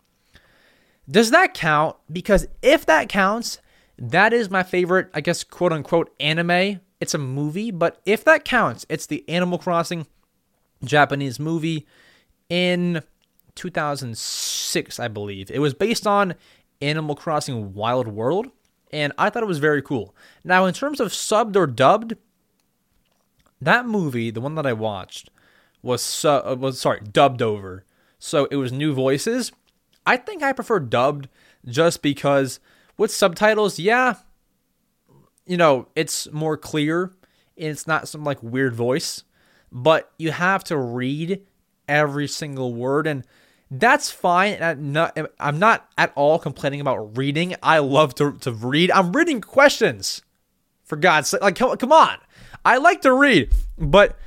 Does that count? Because if that counts, that is my favorite, I guess, quote unquote, anime. It's a movie, but if that counts, it's the Animal Crossing Japanese movie in 2006, I believe. It was based on Animal Crossing Wild World, and I thought it was very cool. Now, in terms of subbed or dubbed, that movie, the one that I watched, was dubbed over. So it was new voices. I think I prefer dubbed just because with subtitles, yeah, it's more clear and it's not some like weird voice, but you have to read every single word, and that's fine. I'm not at all complaining about reading. I love to read. I'm reading questions, for God's sake. Like, come on. I like to read, but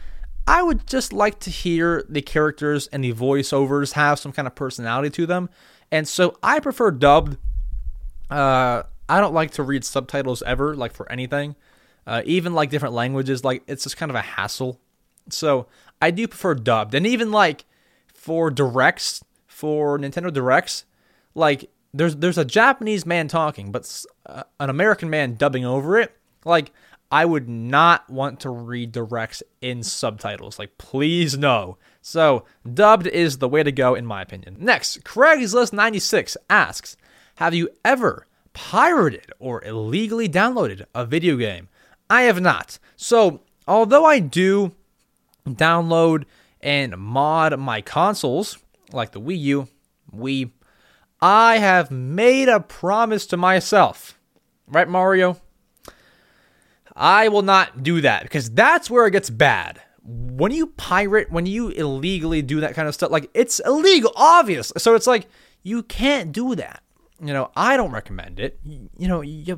I would just like to hear the characters and the voiceovers have some kind of personality to them. And so I prefer dubbed. I don't like to read subtitles ever, like for anything, even like different languages. Like, it's just kind of a hassle. So I do prefer dubbed. And even like for Nintendo Directs, like there's a Japanese man talking, but an American man dubbing over it. Like, I would not want to read directs in subtitles. Like, please no. So, dubbed is the way to go, in my opinion. Next, Craigslist96 asks, have you ever pirated or illegally downloaded a video game? I have not. So, although I do download and mod my consoles, like the Wii U, Wii, I have made a promise to myself. Right, Mario? I will not do that, because that's where it gets bad. When you pirate, when you illegally do that kind of stuff, like, it's illegal, obvious. So it's like, you can't do that. You know, I don't recommend it. You know, you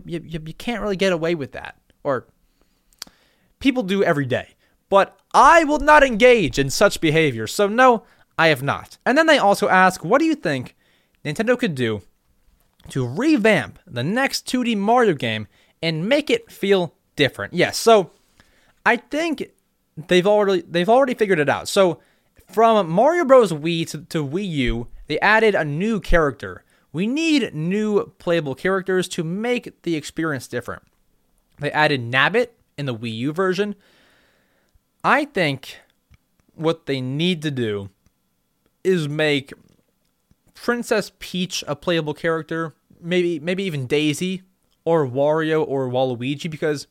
can't really get away with that. Or people do every day. But I will not engage in such behavior. So no, I have not. And then they also ask, what do you think Nintendo could do to revamp the next 2D Mario game and make it feel different? Yes, yeah, so I think they've already figured it out. So from Mario Bros. Wii to Wii U, they added a new character. We need new playable characters to make the experience different. They added Nabbit in the Wii U version. I think what they need to do is make Princess Peach a playable character, maybe even Daisy or Wario or Waluigi, because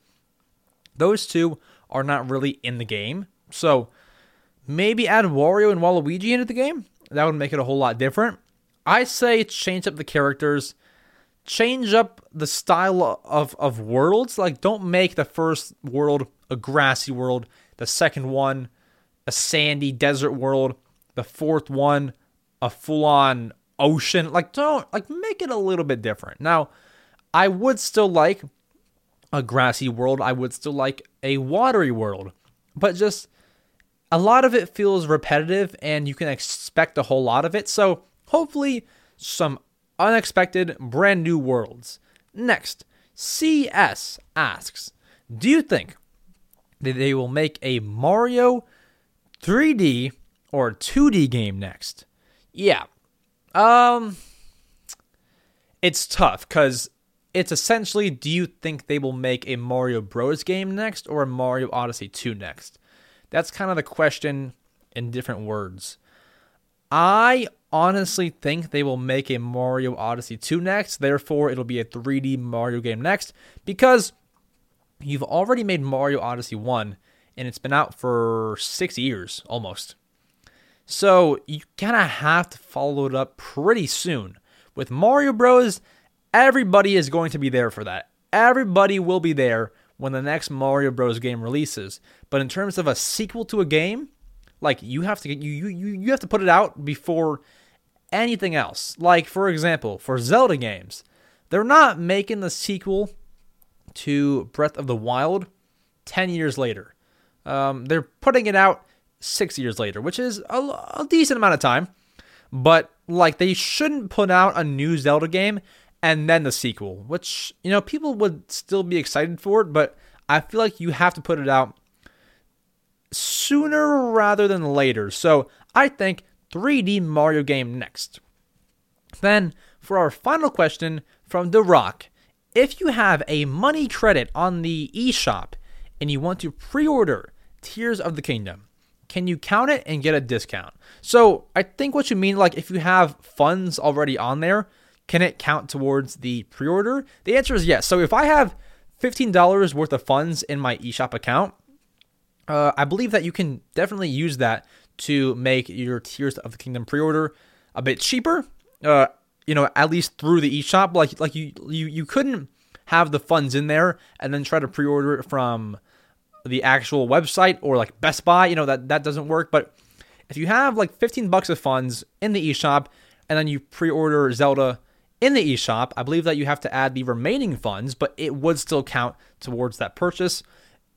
those two are not really in the game. So maybe add Wario and Waluigi into the game. That would make it a whole lot different. I say change up the characters. Change up the style of worlds. Like, don't make the first world a grassy world, the second one a sandy desert world, the fourth one a full-on ocean. Like, don't, like, make it a little bit different. Now, I would still like a grassy world. I would still like a watery world. But just a lot of it feels repetitive, and you can expect a whole lot of it. So hopefully some unexpected brand new worlds. Next, CS asks, do you think that they will make a Mario 3D or 2D game next? Yeah. It's tough, because it's essentially, do you think they will make a Mario Bros. Game next or a Mario Odyssey 2 next? That's kind of the question in different words. I honestly think they will make a Mario Odyssey 2 next. Therefore, it'll be a 3D Mario game next, because you've already made Mario Odyssey 1, and it's been out for 6 years almost. So you kind of have to follow it up pretty soon. With Mario Bros., everybody is going to be there for that. Everybody will be there when the next Mario Bros. Game releases. But in terms of a sequel to a game, like, you have to you have to put it out before anything else. Like, for example, for Zelda games, they're not making the sequel to Breath of the Wild 10 years later. They're putting it out 6 years later, which is a decent amount of time. But, like, they shouldn't put out a new Zelda game and then the sequel, which, you know, people would still be excited for it, but I feel like you have to put it out sooner rather than later. So I think 3D Mario game next. Then, for our final question from The Rock, if you have a money credit on the eShop and you want to pre-order Tears of the Kingdom, can you count it and get a discount? So I think what you mean, like, if you have funds already on there, can it count towards the pre-order? The answer is yes. So if I have $15 worth of funds in my eShop account, I believe that you can definitely use that to make your Tears of the Kingdom pre-order a bit cheaper. You know, at least through the eShop, like you couldn't have the funds in there and then try to pre-order it from the actual website or like Best Buy. You know, that doesn't work. But if you have like $15 of funds in the eShop and then you pre-order Zelda in the eShop, I believe that you have to add the remaining funds, but it would still count towards that purchase.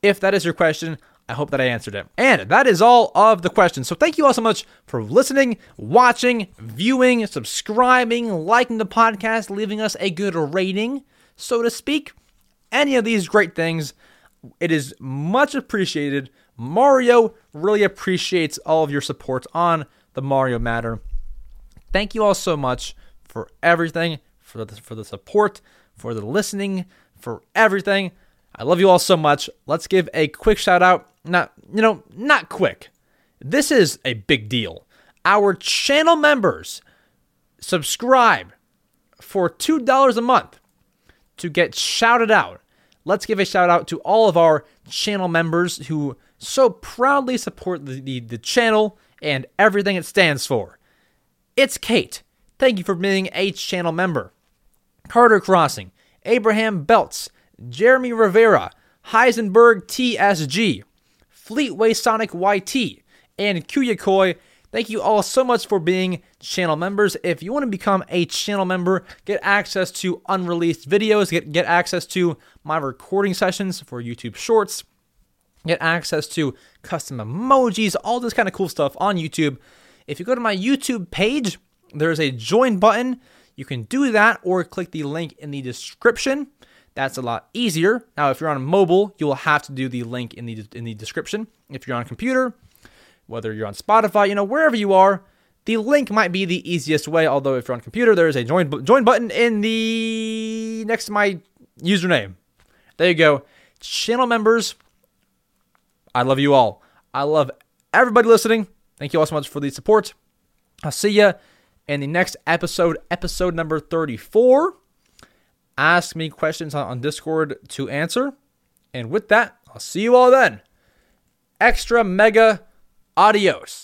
If that is your question, I hope that I answered it. And that is all of the questions. So thank you all so much for listening, watching, viewing, subscribing, liking the podcast, leaving us a good rating, so to speak. Any of these great things, it is much appreciated. Mario really appreciates all of your support on the Mario Matter. Thank you all so much for everything, for the support, for the listening, for everything. I love you all so much. Let's give a quick shout out. Not quick. This is a big deal. Our channel members subscribe for $2 a month to get shouted out. Let's give a shout out to all of our channel members who so proudly support the channel and everything it stands for. It's Kate. Thank you for being a channel member. Carter Crossing, Abraham Belts, Jeremy Rivera, Heisenberg TSG, Fleetway Sonic YT, and Kuyakoi. Thank you all so much for being channel members. If you want to become a channel member, get access to unreleased videos, get access to my recording sessions for YouTube Shorts, get access to custom emojis, all this kind of cool stuff on YouTube. If you go to my YouTube page, there's a join button. You can do that or click the link in the description. That's a lot easier. Now, if you're on mobile, you will have to do the link in the description. If you're on a computer, whether you're on Spotify, wherever you are, the link might be the easiest way. Although if you're on a computer, there is a join button in the next to my username. There you go. Channel members, I love you all. I love everybody listening. Thank you all so much for the support. I'll see you in the next episode number 34. Ask me questions on Discord to answer. And with that, I'll see you all then. Extra mega adios.